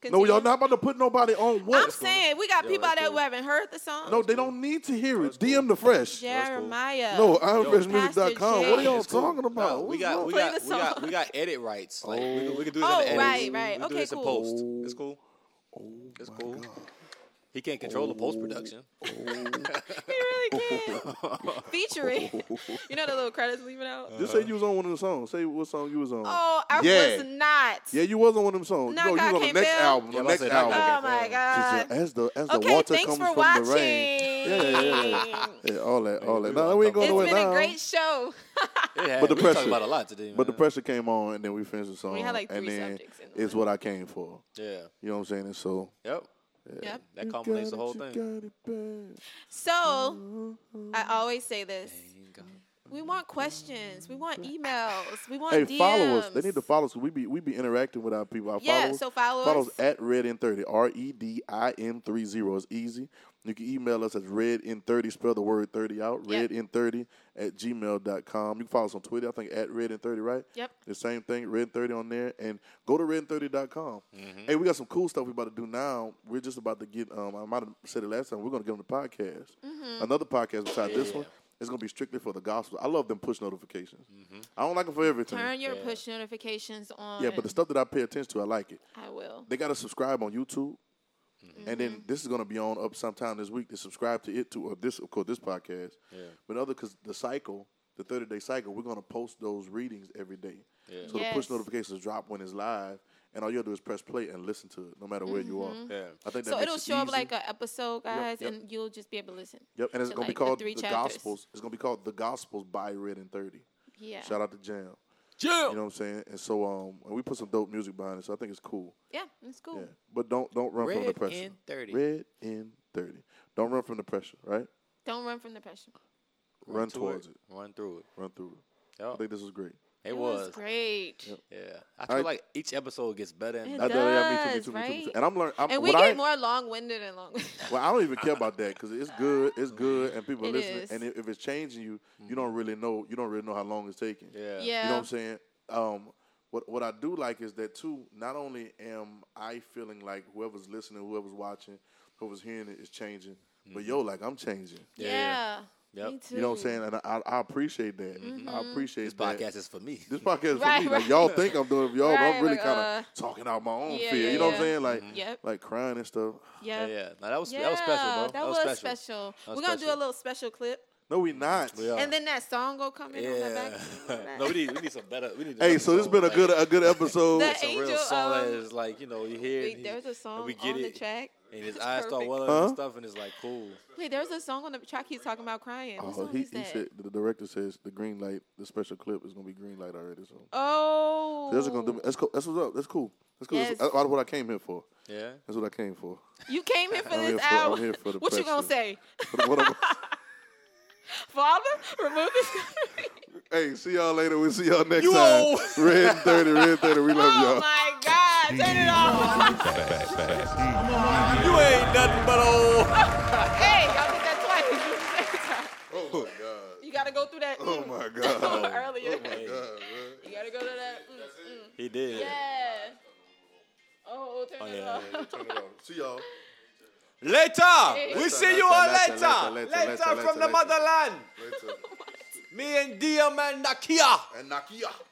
continue? No, y'all not about to put nobody on. What I'm saying, we got people out there who haven't heard the song. No, they don't need to hear it. DM the Fresh. Jeremiah. No, IronFreshMusic.com. What are y'all talking about? No, we got edit rights. Like we can do this in the edit. Right. Okay, cool. It's post. It's cool. It's cool. God. He can't control the post-production. He really can't. Featuring. You know the little credits leaving out? Just say you was on one of the songs. Say what song you was on. Oh, I was not. Yeah, you was on one of them songs. No, you was on the next album. Yeah, the next album. Oh, my God. As the water comes from the rain. Yeah, all that. No, we ain't going nowhere now. It's been a great show. But the pressure. We talked about a lot today, man. But the pressure came on, and then we finished the song. We had like 3 subjects in the It's what I came for. Yeah. You know what I'm saying? And so. Yep. Yeah, yep. That culminates the whole thing. So, I always say this. We want questions. We want emails. We want DMs. Follow us. They need to follow us. We be interacting with our people. Follow us. Follow us at Red In 30. REDIN30. It's easy. You can email us at redin30, spell the word 30 out, yep. redin30@gmail.com. You can follow us on Twitter, I think, at redin30, right? Yep. The same thing, redin30 on there. And go to redin30.com. Mm-hmm. Hey, we got some cool stuff we're about to do now. We're just about to get, I might have said it last time, we're going to give them the podcast. Mm-hmm. Another podcast besides this one. It's going to be strictly for the Gospels. I love them push notifications. Mm-hmm. I don't like them for everything. Turn your push notifications on. Yeah, but the stuff that I pay attention to, I like it. I will. They got to subscribe on YouTube. Mm-hmm. And then this is going to be on up sometime this week to subscribe to it, too, or this, of course, this podcast. Yeah. But other, because the cycle, the 30-day cycle, we're going to post those readings every day. Yeah. So the push notifications drop when it's live. And all you have to do is press play and listen to it, no matter where you are. Yeah. I think that so it'll show up like an episode, guys, and you'll just be able to listen. Yep, and it's going to be called The Gospels. It's going to be called The Gospels by Red in 30. Yeah. Shout out to Jam. Jam! You know what I'm saying? And so we put some dope music behind it, so I think it's cool. Yeah, it's cool. Yeah. But don't run from the pressure. Red in 30. Red in 30. Don't run from the pressure, right? Don't run from the pressure. Run towards it. Run through it. Run through it. I think this was great. It was great. Yep. Yeah, I feel like each episode gets better and better. Me too. And I'm learning. And we get more long-winded and long-winded. Well, I don't even care about that because it's good, and people are listening. Is. And if it's changing you, you don't really know how long it's taking. Yeah. You know what I'm saying? What I do like is that too. Not only am I feeling like whoever's listening, whoever's watching, whoever's hearing it is changing, but I'm changing. Yeah. Yep. Me too. You know what I'm saying? And I appreciate that. Mm-hmm. I appreciate that. This podcast is for me. This podcast is for me. Like, y'all think I'm doing it for y'all, but I'm really kind of talking out my own fear. You know what I'm saying? Like, like crying and stuff. Yeah. No, that was special, bro. That was special. We're going to do a little special clip. No, we not. We and then that song go come in on the back. No, we need some better. Hey, so this has been a good episode. It's a real song that is like, you hear it. There's a song on the track. And his eyes start welling and stuff, and it's like, cool. Wait, there's a song on the track he's talking about crying. Oh, he said, the director says the green light, the special clip is going to be green light already. So. Oh. So that's going to do. That's cool. That's what's up. That's cool. That's cool. Yes. That's what I came here for. Yeah. That's what I came for. You came here for this hour. I'm here for the pressure. You going to say? Father, remove this country. Hey, see y'all later. We'll see y'all next time. Red 30. We love y'all. Oh, my God. Turn it off. You ain't nothing but old. Hey, y'all did that twice. Oh, my God. You got to go through that. Oh, my God. Earlier. Oh, my God, man. You got to go to that. He did. Yeah. Oh, turn it off. Yeah, turn it off. See y'all. Later. We see you all later. Later from the motherland. Me and Diam and Nakia.